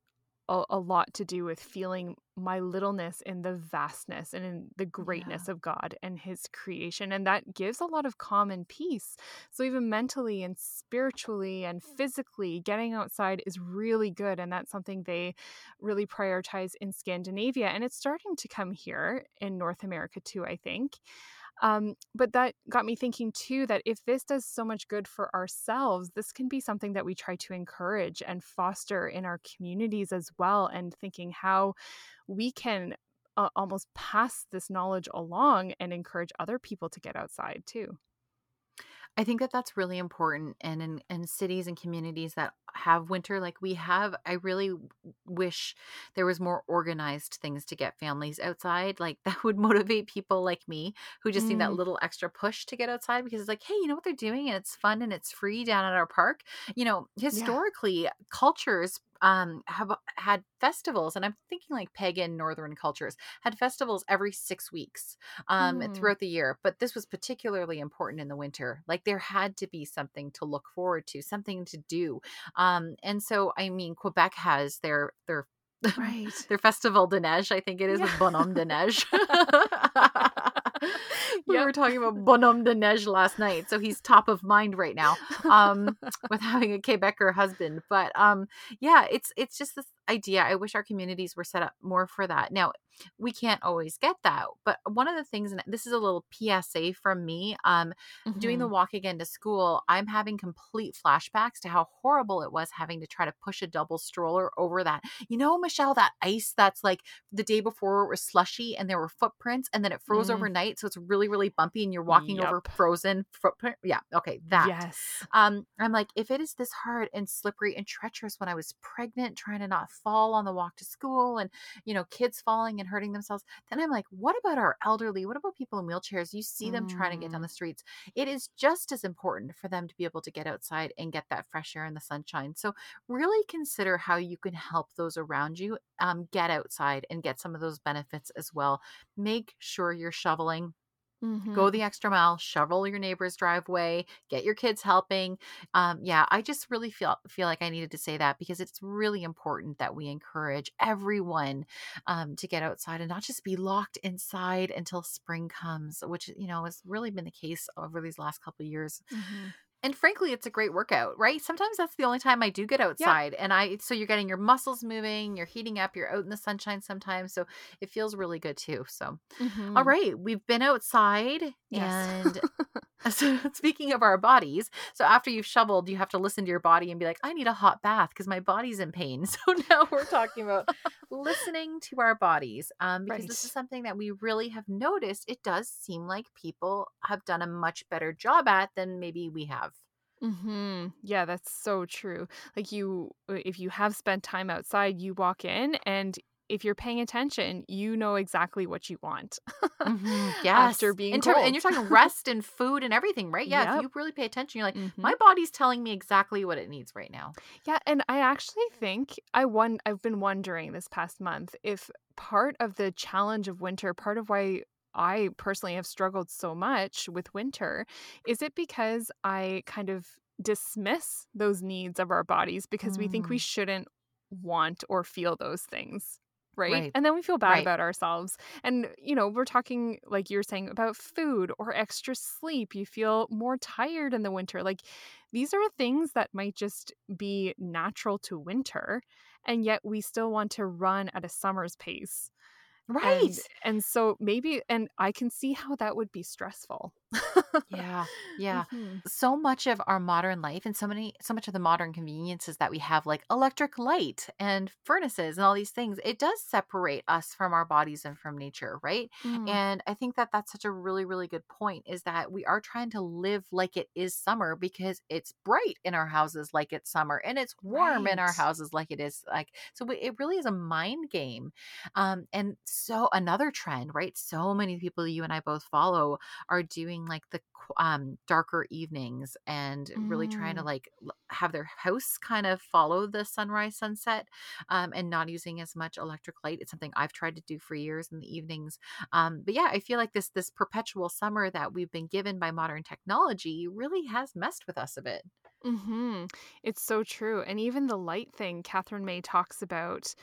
a, a lot to do with feeling my littleness in the vastness and in the greatness yeah. of God and his creation. And that gives a lot of calm and peace. So even mentally and spiritually and physically, getting outside is really good. And that's something they really prioritize in Scandinavia. And it's starting to come here in North America too, I think. Um, but that got me thinking too, that if this does so much good for ourselves, this can be something that we try to encourage and foster in our communities as well. And thinking how we can uh, almost pass this knowledge along and encourage other people to get outside too. I think that that's really important. And in, in cities and communities that have winter like we have, I really wish there was more organized things to get families outside. Like that would motivate people like me who just mm. need that little extra push to get outside, because it's like, hey, you know what they're doing? And it's fun and it's free down at our park. You know, historically, yeah. cultures um, have had festivals, and I'm thinking like pagan northern cultures had festivals every six weeks um, mm. throughout the year. But this was particularly important in the winter. Like there had to be something to look forward to, something to do. Um, and so, I mean, Quebec has their, their, right. their Festival de Neige, I think it is, yeah. the Bonhomme de Neige. We yep. were talking about Bonhomme de Neige last night, so he's top of mind right now um, with having a Quebecer husband. But um, yeah, it's it's just this idea. I wish our communities were set up more for that. Now, we can't always get that, but one of the things, and this is a little P S A from me, um, mm-hmm. doing the walk again to school, I'm having complete flashbacks to how horrible it was having to try to push a double stroller over that. You know, Michelle, that ice that's like the day before it was slushy and there were footprints, and then it froze mm. overnight, so it's really, really bumpy, and you're walking yep. over frozen footprint. Yeah, okay, that. Yes. Um, I'm like, if it is this hard and slippery and treacherous when I was pregnant, trying to not fall on the walk to school, and you know, kids falling and hurting themselves, then I'm like, what about our elderly? What about people in wheelchairs? You see them mm. trying to get down the streets. It is just as important for them to be able to get outside and get that fresh air and the sunshine. So really consider how you can help those around you um, get outside and get some of those benefits as well. Make sure you're shoveling. Mm-hmm. Go the extra mile, shovel your neighbor's driveway, get your kids helping. Um, yeah, I just really feel feel like I needed to say that, because it's really important that we encourage everyone um, to get outside and not just be locked inside until spring comes, which, you know, has really been the case over these last couple of years. Mm-hmm. And frankly, it's a great workout, right? Sometimes that's the only time I do get outside. Yeah. And I, so you're getting your muscles moving, you're heating up, you're out in the sunshine sometimes. So it feels really good too. So, mm-hmm. all right, we've been outside. Yes. And so speaking of our bodies, so after you've shoveled, you have to listen to your body and be like, I need a hot bath because my body's in pain. So now we're talking about listening to our bodies, um, because right. this is something that we really have noticed. It does seem like people have done a much better job at than maybe we have. Mm-hmm. Yeah, that's so true. Like you, if you have spent time outside, you walk in, and if you're paying attention, you know exactly what you want. Mm-hmm. Yes. After being in ter- cold. And you're talking rest and food and everything, right? Yeah. Yep. If you really pay attention, you're like, mm-hmm. my body's telling me exactly what it needs right now. Yeah. And I actually think I won- I've been wondering this past month if part of the challenge of winter, part of why I personally have struggled so much with winter, is it because I kind of dismiss those needs of our bodies because mm. we think we shouldn't want or feel those things. Right? Right. And then we feel bad right. about ourselves. And, you know, we're talking, like you're saying, about food or extra sleep. You feel more tired in the winter. Like these are things that might just be natural to winter. And yet we still want to run at a summer's pace. Right. And, and so maybe, and I can see how that would be stressful. yeah. Yeah. Mm-hmm. So much of our modern life and so many, so much of the modern conveniences that we have, like electric light and furnaces and all these things, it does separate us from our bodies and from nature. Right. Mm. And I think that that's such a really, really good point, is that we are trying to live like it is summer because it's bright in our houses, like it's summer, and it's warm right. in our houses, like it is like, so it really is a mind game. Um, and so another trend, right? So many people you and I both follow are doing like the um, darker evenings and really mm. trying to like have their house kind of follow the sunrise, sunset, um, and not using as much electric light. It's something I've tried to do for years in the evenings. Um, but yeah, I feel like this, this perpetual summer that we've been given by modern technology really has messed with us a bit. Mm-hmm. It's so true. And even the light thing, Catherine May talks about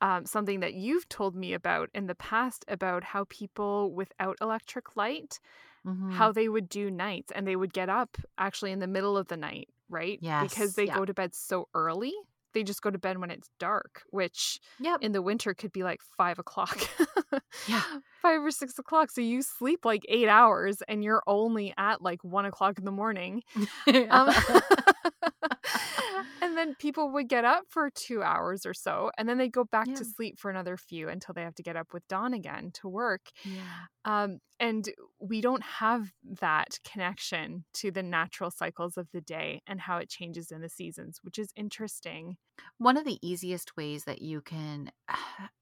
Um, something that you've told me about in the past, about how people without electric light, mm-hmm. how they would do nights, and they would get up actually in the middle of the night, right? Yes. Because they yeah. go to bed so early. They just go to bed when it's dark, which yep. in the winter could be like five o'clock, yeah, five or six o'clock. So you sleep like eight hours and you're only at like one o'clock in the morning. um, Yeah. And then people would get up for two hours or so, and then they'd go back yeah. to sleep for another few until they have to get up with dawn again to work. Yeah. Um, and we don't have that connection to the natural cycles of the day and how it changes in the seasons, which is interesting. One of the easiest ways that you can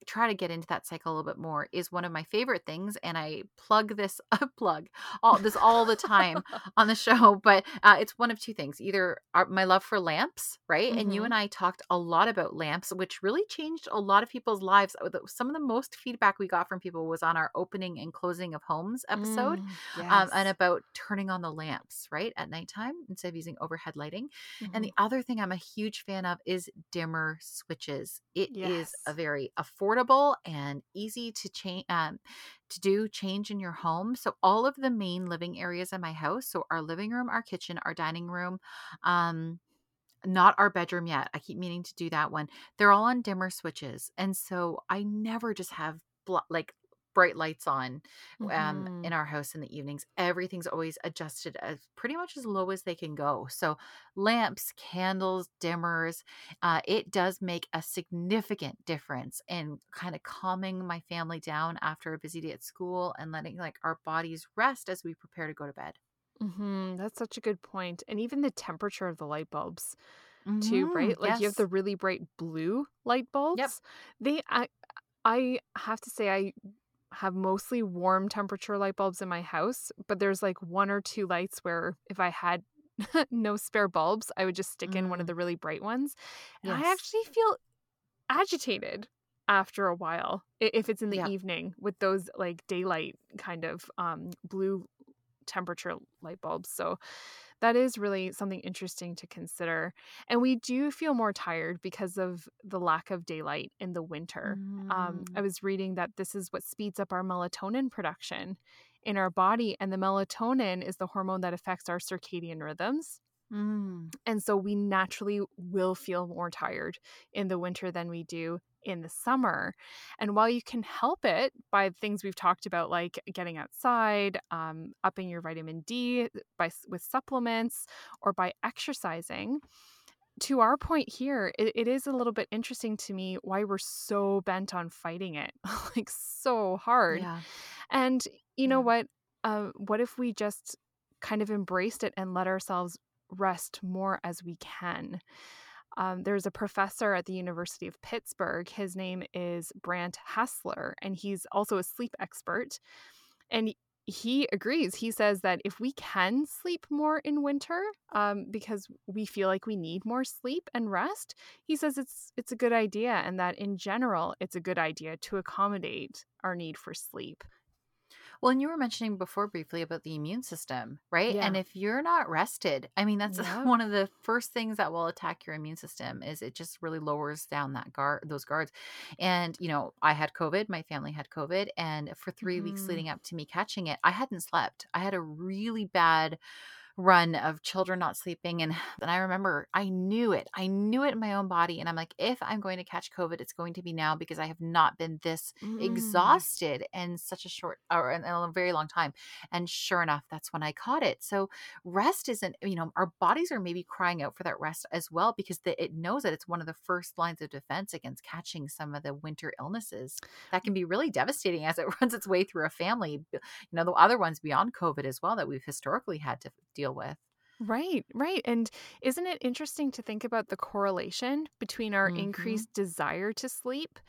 try to get into that cycle a little bit more is one of my favorite things. And I plug this uh, plug all this all the time on the show, but uh, it's one of two things, either our, my love for lamps, right? Mm-hmm. And you and I talked a lot about lamps, which really changed a lot of people's lives. Some of the most feedback we got from people was on our opening and closing of homes episode, mm, yes. um, and about turning on the lamps, right? At nighttime instead of using overhead lighting. Mm-hmm. And the other thing I'm a huge fan of is dimmer switches. It yes. is a very affordable and easy to change, um, to do change in your home. So all of the main living areas in my house, so our living room, our kitchen, our dining room, um, not our bedroom yet. I keep meaning to do that one. They're all on dimmer switches. And so I never just have bl- like bright lights on um, mm-hmm. in our house in the evenings. Everything's always adjusted as pretty much as low as they can go. So lamps, candles, dimmers, uh, it does make a significant difference in kind of calming my family down after a busy day at school and letting like our bodies rest as we prepare to go to bed. Mm-hmm. That's such a good point. And even the temperature of the light bulbs mm-hmm. too, right? Like yes. you have the really bright blue light bulbs. Yep. They, I, I have to say, I have mostly warm temperature light bulbs in my house, but there's like one or two lights where if I had no spare bulbs, I would just stick mm. in one of the really bright ones. Yes. And I actually feel agitated after a while if it's in the yeah. evening with those like daylight kind of um, blue temperature light bulbs. So that is really something interesting to consider. And we do feel more tired because of the lack of daylight in the winter. Mm. Um, I was reading that this is what speeds up our melatonin production in our body. And the melatonin is the hormone that affects our circadian rhythms. Mm. And so we naturally will feel more tired in the winter than we do in the summer. And while you can help it by things we've talked about, like getting outside, um, upping your vitamin D by with supplements or by exercising, to our point here, it, it is a little bit interesting to me why we're so bent on fighting it, like so hard. Yeah. And you yeah. know what? Uh, what if we just kind of embraced it and let ourselves rest more as we can? Um, there's a professor at the University of Pittsburgh. His name is Brant Hassler, and he's also a sleep expert. And he agrees. He says that if we can sleep more in winter, um, because we feel like we need more sleep and rest, he says it's it's a good idea, and that in general, it's a good idea to accommodate our need for sleep. Well, and you were mentioning before briefly about the immune system, right? Yeah. And if you're not rested, I mean, that's yeah. one of the first things that will attack your immune system is it just really lowers down that guard, those guards. And, you know, I had COVID, my family had COVID, and for three mm-hmm. weeks leading up to me catching it, I hadn't slept. I had a really bad run of children not sleeping. And then I remember I knew it. I knew it in my own body. And I'm like, if I'm going to catch COVID, it's going to be now because I have not been this mm. exhausted in such a short or in a very long time. And sure enough, that's when I caught it. So rest isn't, you know, our bodies are maybe crying out for that rest as well, because the, it knows that it's one of the first lines of defense against catching some of the winter illnesses that can be really devastating as it runs its way through a family. You know, the other ones beyond COVID as well that we've historically had to deal with. Right, right. And isn't it interesting to think about the correlation between our mm-hmm. increased desire to sleep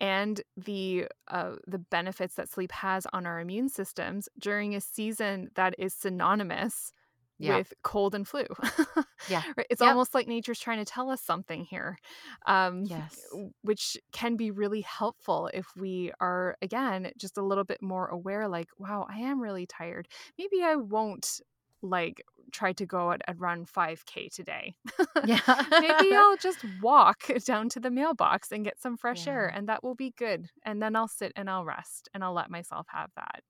and the uh, the benefits that sleep has on our immune systems during a season that is synonymous yeah. with cold and flu? yeah. It's yeah. almost like nature's trying to tell us something here, um, yes. which can be really helpful if we are, again, just a little bit more aware, like, wow, I am really tired. Maybe I won't like try to go and run five K today. Yeah. Maybe I'll just walk down to the mailbox and get some fresh yeah. air, and that will be good. And then I'll sit and I'll rest and I'll let myself have that.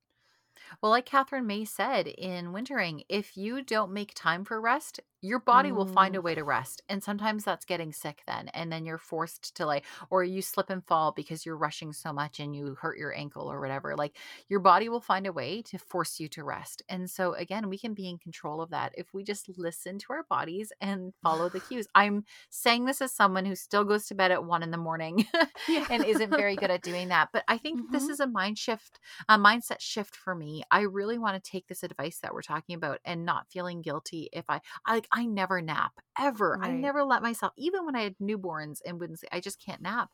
Well, like Catherine May said in Wintering, if you don't make time for rest, Your body mm. will find a way to rest. And sometimes that's getting sick then. And then you're forced to like, or you slip and fall because you're rushing so much and you hurt your ankle or whatever. Like your body will find a way to force you to rest. And so again, we can be in control of that if we just listen to our bodies and follow the cues. I'm saying this as someone who still goes to bed at one in the morning yeah. and isn't very good at doing that. But I think mm-hmm. this is a mind shift, a mindset shift for me. I really want to take this advice that we're talking about and not feeling guilty if I, I I never nap ever. Right. I never let myself, even when I had newborns and wouldn't say, I just can't nap.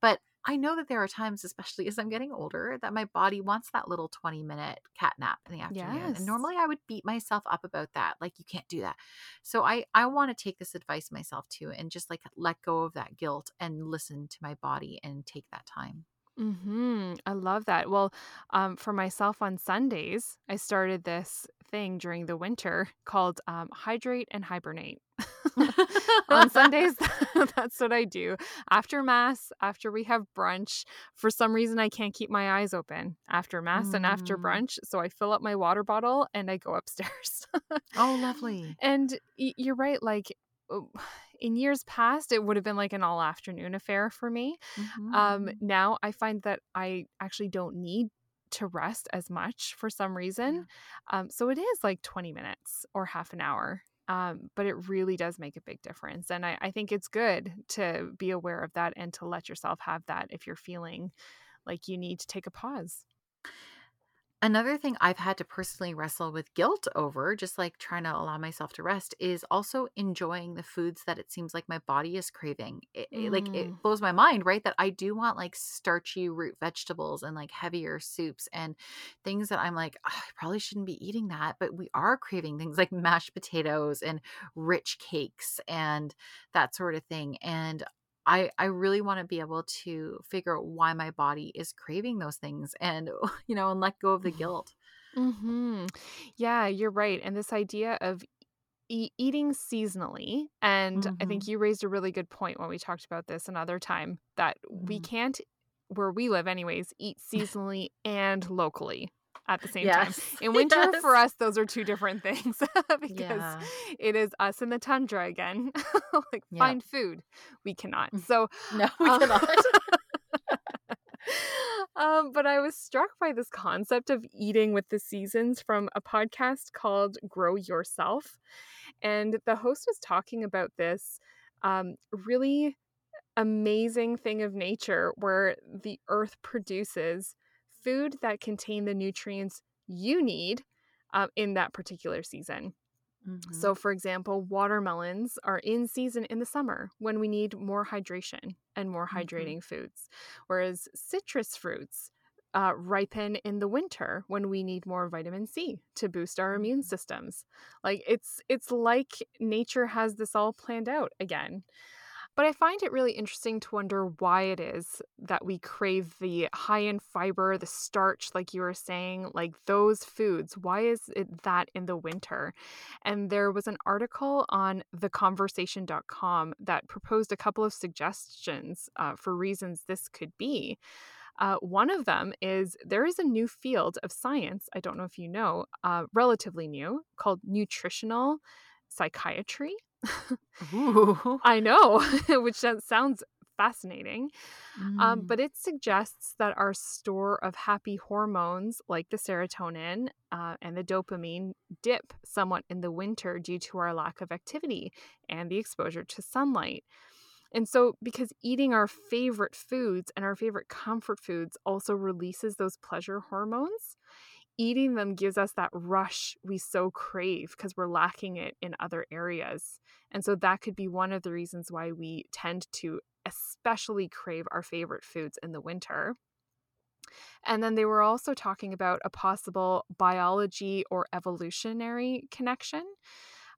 But I know that there are times, especially as I'm getting older, that my body wants that little twenty minute cat nap in the afternoon. Yes. And normally I would beat myself up about that. Like, you can't do that. So I, I want to take this advice myself too, and just like let go of that guilt and listen to my body and take that time. Mm-hmm. I love that. Well, um, for myself on Sundays, I started this thing during the winter called um, hydrate and hibernate. On Sundays, that's what I do. After Mass, after we have brunch, for some reason I can't keep my eyes open after Mass mm. and after brunch. So I fill up my water bottle and I go upstairs. Oh, lovely. And you're right. Like, in years past, it would have been like an all afternoon affair for me. Mm-hmm. Um, now I find that I actually don't need to rest as much for some reason. Yeah. Um, so it is like twenty minutes or half an hour. Um, but it really does make a big difference. And I, I think it's good to be aware of that and to let yourself have that if you're feeling like you need to take a pause. Another thing I've had to personally wrestle with guilt over, just like trying to allow myself to rest, is also enjoying the foods that it seems like my body is craving. It, mm. it, like it blows my mind, right? That I do want like starchy root vegetables and like heavier soups and things that I'm like, oh, I probably shouldn't be eating that. But we are craving things like mashed potatoes and rich cakes and that sort of thing. And I, I really want to be able to figure out why my body is craving those things and, you know, and let go of the guilt. Mm-hmm. Yeah, you're right. And this idea of e- eating seasonally. And mm-hmm. I think you raised a really good point when we talked about this another time, that mm-hmm. we can't, where we live anyways, eat seasonally and locally at the same yes. time. In winter, yes. for us, those are two different things because yeah. it is us in the tundra again. Like, yeah. find food. We cannot. So no, we um, cannot. um, but I was struck by this concept of eating with the seasons from a podcast called Grow Yourself. And the host was talking about this um, really amazing thing of nature where the earth produces food that contain the nutrients you need uh, in that particular season. Mm-hmm. So for example, watermelons are in season in the summer when we need more hydration and more hydrating mm-hmm. foods, whereas citrus fruits uh, ripen in the winter when we need more vitamin C to boost our immune systems. Like it's it's like nature has this all planned out again. But I find it really interesting to wonder why it is that we crave the high in fiber, the starch, like you were saying, like those foods. Why is it that in the winter? And there was an article on the conversation dot com that proposed a couple of suggestions uh, for reasons this could be. Uh, one of them is there is a new field of science, I don't know if you know, uh, relatively new, called nutritional psychiatry. Ooh. I know, which sounds fascinating. Mm. Um, but it suggests that our store of happy hormones like the serotonin uh, and the dopamine dip somewhat in the winter due to our lack of activity and the exposure to sunlight. And so because eating our favorite foods and our favorite comfort foods also releases those pleasure hormones, eating them gives us that rush we so crave because we're lacking it in other areas. And so that could be one of the reasons why we tend to especially crave our favorite foods in the winter. And then they were also talking about a possible biology or evolutionary connection,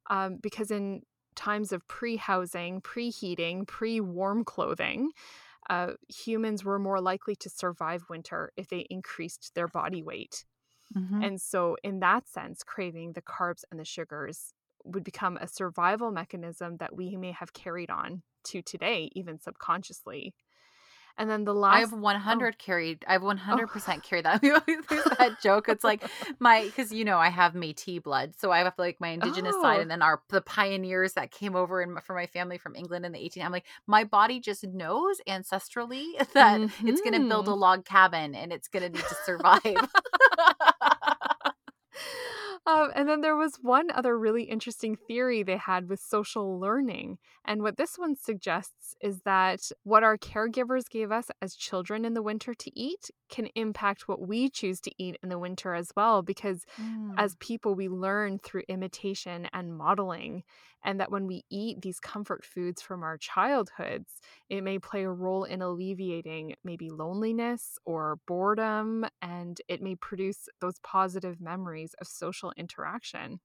um, because in times of pre-housing, pre-heating, pre-warm clothing, uh, humans were more likely to survive winter if they increased their body weight. Mm-hmm. And so in that sense, craving the carbs and the sugars would become a survival mechanism that we may have carried on to today, even subconsciously. And then the last, I have one hundred oh. carried. I have one hundred percent oh. carried that. There's that joke. It's like my, because you know I have Métis blood, so I have like my Indigenous oh. side, and then our the pioneers that came over in for my family from England in the eighteen. I'm like, my body just knows ancestrally that mm-hmm. it's going to build a log cabin and it's going to need to survive. Um, and then there was one other really interesting theory they had with social learning. And what this one suggests is that what our caregivers gave us as children in the winter to eat can impact what we choose to eat in the winter as well, because mm. as people, we learn through imitation and modeling. And that when we eat these comfort foods from our childhoods, it may play a role in alleviating maybe loneliness or boredom, and it may produce those positive memories of social interaction.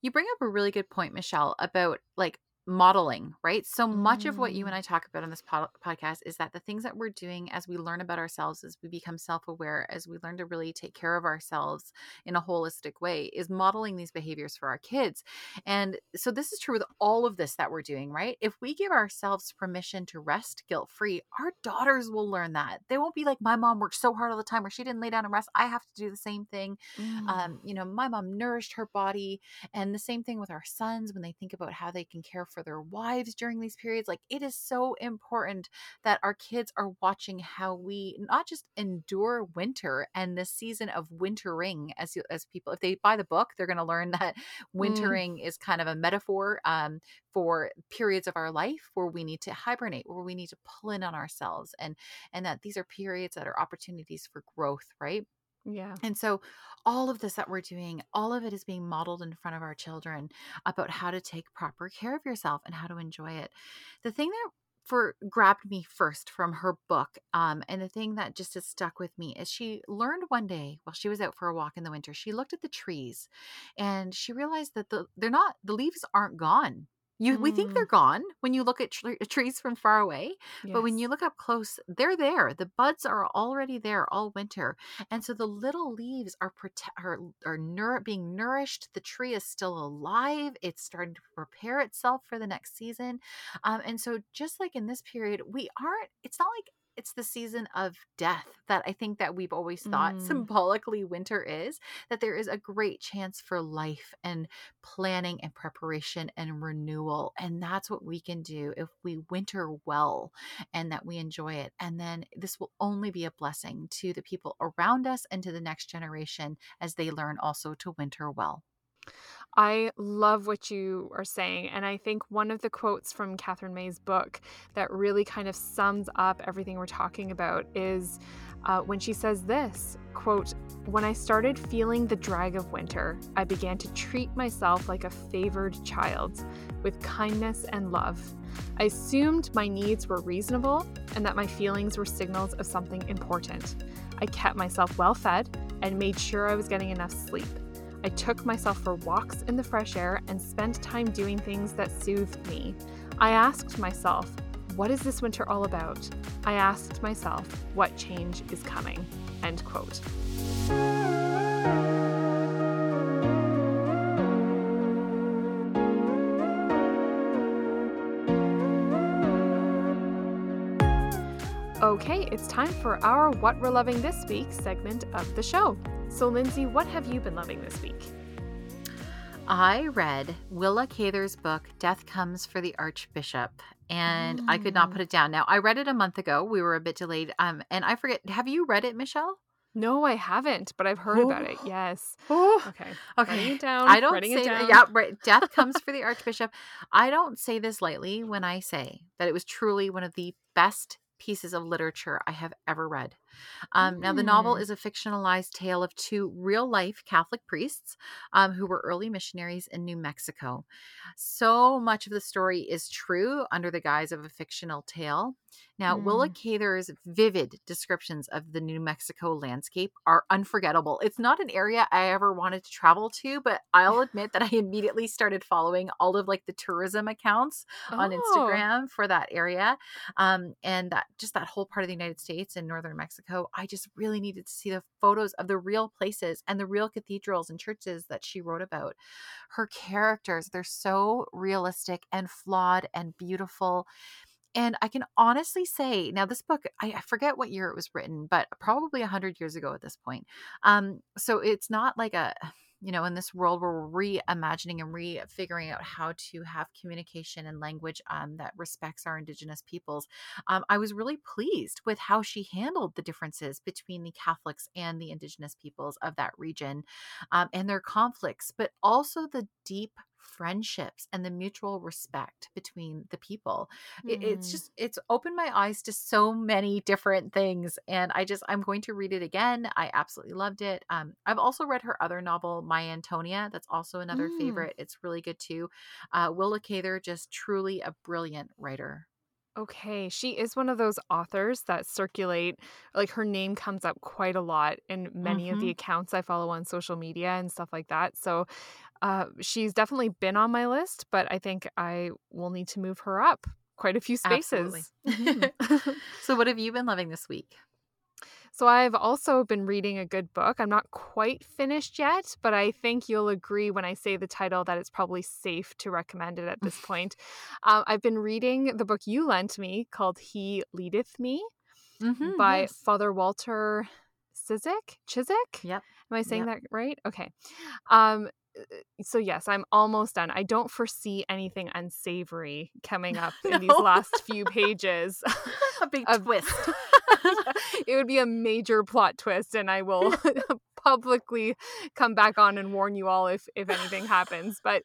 You bring up a really good point, Michelle, about like modeling, right? So much mm. of what you and I talk about on this pod- podcast is that the things that we're doing as we learn about ourselves, as we become self-aware, as we learn to really take care of ourselves in a holistic way, is modeling these behaviors for our kids. And so this is true with all of this that we're doing, right? If we give ourselves permission to rest guilt-free, our daughters will learn that. They won't be like, my mom worked so hard all the time, or she didn't lay down and rest, I have to do the same thing. Mm. Um, you know, my mom nourished her body. And the same thing with our sons when they think about how they can care for for their wives during these periods. Like, it is so important that our kids are watching how we not just endure winter and this season of wintering as, as people. If they buy the book, they're going to learn that wintering mm. is kind of a metaphor um, for periods of our life where we need to hibernate, where we need to pull in on ourselves, and, and that these are periods that are opportunities for growth, right? Yeah. And so all of this that we're doing, all of it is being modeled in front of our children about how to take proper care of yourself and how to enjoy it. The thing that for grabbed me first from her book, um, and the thing that just has stuck with me, is she learned one day while she was out for a walk in the winter, she looked at the trees and she realized that the, they're not, the leaves aren't gone. You, mm. We think they're gone when you look at tr- trees from far away, yes. but when you look up close, they're there. The buds are already there all winter. And so the little leaves are prote- are, are nour- being nourished. The tree is still alive. It's starting to prepare itself for the next season. Um, and so just like in this period, we aren't, it's not like it's the season of death that I think that we've always thought mm. symbolically winter is, that there is a great chance for life and planning and preparation and renewal. And that's what we can do if we winter well and that we enjoy it. And then this will only be a blessing to the people around us and to the next generation as they learn also to winter well. I love what you are saying. And I think one of the quotes from Catherine May's book that really kind of sums up everything we're talking about is uh, when she says this, quote, "When I started feeling the drag of winter, I began to treat myself like a favored child with kindness and love. I assumed my needs were reasonable and that my feelings were signals of something important. I kept myself well fed and made sure I was getting enough sleep. I took myself for walks in the fresh air and spent time doing things that soothed me. I asked myself, what is this winter all about? I asked myself, what change is coming?" End quote. Okay, it's time for our What We're Loving This Week segment of the show. So Lindsay, what have you been loving this week? I read Willa Cather's book, Death Comes for the Archbishop, and mm. I could not put it down. Now, I read it a month ago. We were a bit delayed, um, and I forget. Have you read it, Michelle? No, I haven't, but I've heard oh. about it. Yes. Oh. Okay. Okay. Writing it down. I don't say that. Yeah, right. Death Comes for the Archbishop. I don't say this lightly when I say that it was truly one of the best pieces of literature I have ever read. Um, now, the novel is a fictionalized tale of two real-life Catholic priests um, who were early missionaries in New Mexico. So much of the story is true under the guise of a fictional tale. Now, mm. Willa Cather's vivid descriptions of the New Mexico landscape are unforgettable. It's not an area I ever wanted to travel to, but I'll admit that I immediately started following all of like the tourism accounts oh. on Instagram for that area. Um, and that just that whole part of the United States and northern Mexico. I just really needed to see the photos of the real places and the real cathedrals and churches that she wrote about. Her characters, they're so realistic and flawed and beautiful. And I can honestly say, now this book, I, I forget what year it was written, but probably a hundred years ago at this point. Um, so it's not like a, you know, in this world where we're reimagining and refiguring out how to have communication and language um, that respects our Indigenous peoples. Um, I was really pleased with how she handled the differences between the Catholics and the Indigenous peoples of that region um, and their conflicts, but also the deep friendships and the mutual respect between the people. It, mm. It's just, it's opened my eyes to so many different things. And I just, I'm going to read it again. I absolutely loved it. Um, I've also read her other novel, My Antonia. That's also another mm. favorite. It's really good too. Uh, Willa Cather, just truly a brilliant writer. Okay. She is one of those authors that circulate, like her name comes up quite a lot in many mm-hmm. of the accounts I follow on social media and stuff like that. So uh, she's definitely been on my list, but I think I will need to move her up quite a few spaces. Absolutely. Mm-hmm. So what have you been loving this week? So I've also been reading a good book. I'm not quite finished yet, but I think you'll agree when I say the title that it's probably safe to recommend it at this point. Um, I've been reading the book you lent me called He Leadeth Me mm-hmm, by yes. Father Walter Ciszek. Ciszek? Yep. Am I saying yep. that right? Okay. Um, so yes, I'm almost done. I don't foresee anything unsavory coming up no. in these last few pages. A big of- twist. It would be a major plot twist, and I will publicly come back on and warn you all if, if anything happens. But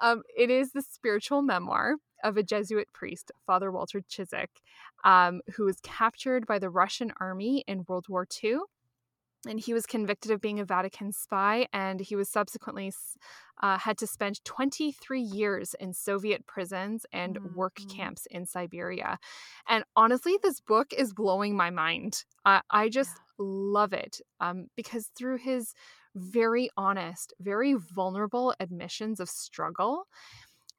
um, it is the spiritual memoir of a Jesuit priest, Father Walter Ciszek, um, who was captured by the Russian army in World War Two. And he was convicted of being a Vatican spy, and he was subsequently uh, had to spend twenty-three years in Soviet prisons and mm-hmm. work camps in Siberia. And honestly, this book is blowing my mind. Uh, I just yeah. love it um, because through his very honest, very vulnerable admissions of struggle,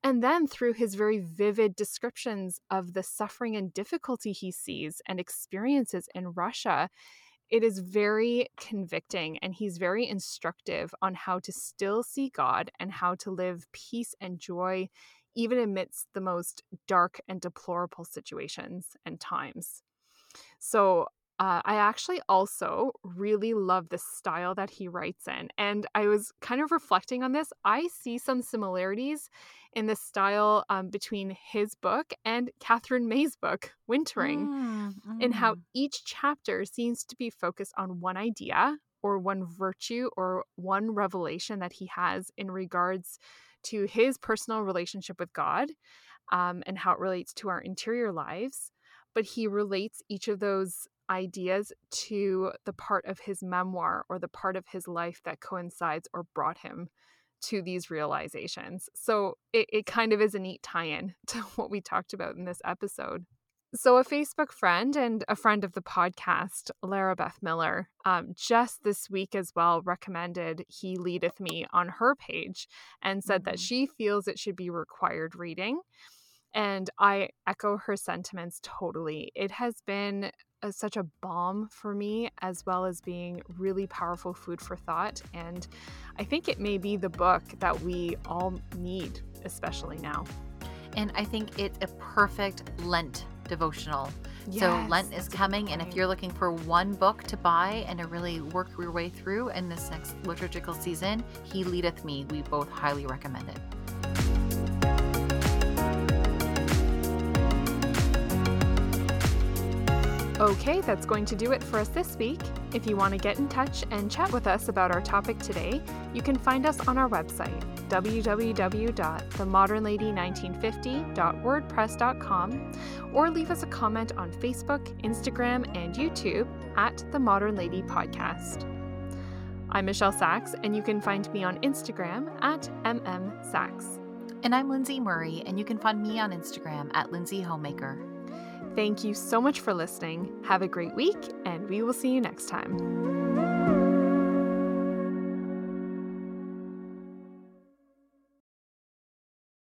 and then through his very vivid descriptions of the suffering and difficulty he sees and experiences in Russia, it is very convicting, and he's very instructive on how to still see God and how to live peace and joy, even amidst the most dark and deplorable situations and times. So uh, I actually also really love the style that he writes in. And I was kind of reflecting on this. I see some similarities in the style um, between his book and Catherine May's book, Wintering, mm, mm. in how each chapter seems to be focused on one idea or one virtue or one revelation that he has in regards to his personal relationship with God um, and how it relates to our interior lives. But he relates each of those ideas to the part of his memoir or the part of his life that coincides or brought him to these realizations. So it, it kind of is a neat tie-in to what we talked about in this episode. So a Facebook friend and a friend of the podcast, Lara Beth Miller, um, just this week as well recommended He Leadeth Me on her page and said mm-hmm. that she feels it should be required reading. And I echo her sentiments totally. It has been a, such a balm for me, as well as being really powerful food for thought. And I think it may be the book that we all need, especially now. And I think it's a perfect Lent devotional. Yes, so Lent is coming, and if you're looking for one book to buy and to really work your way through in this next liturgical season, He Leadeth Me. We both highly recommend it. Okay, that's going to do it for us this week. If you want to get in touch and chat with us about our topic today, you can find us on our website, w w w dot the modern lady nineteen fifty dot wordpress dot com, or leave us a comment on Facebook, Instagram, and YouTube at The Modern Lady Podcast. I'm Michelle Sachs, and you can find me on Instagram at m m sachs. And I'm Lindsay Murray, and you can find me on Instagram at Lindsay Homemaker. Thank you so much for listening. Have a great week, and we will see you next time.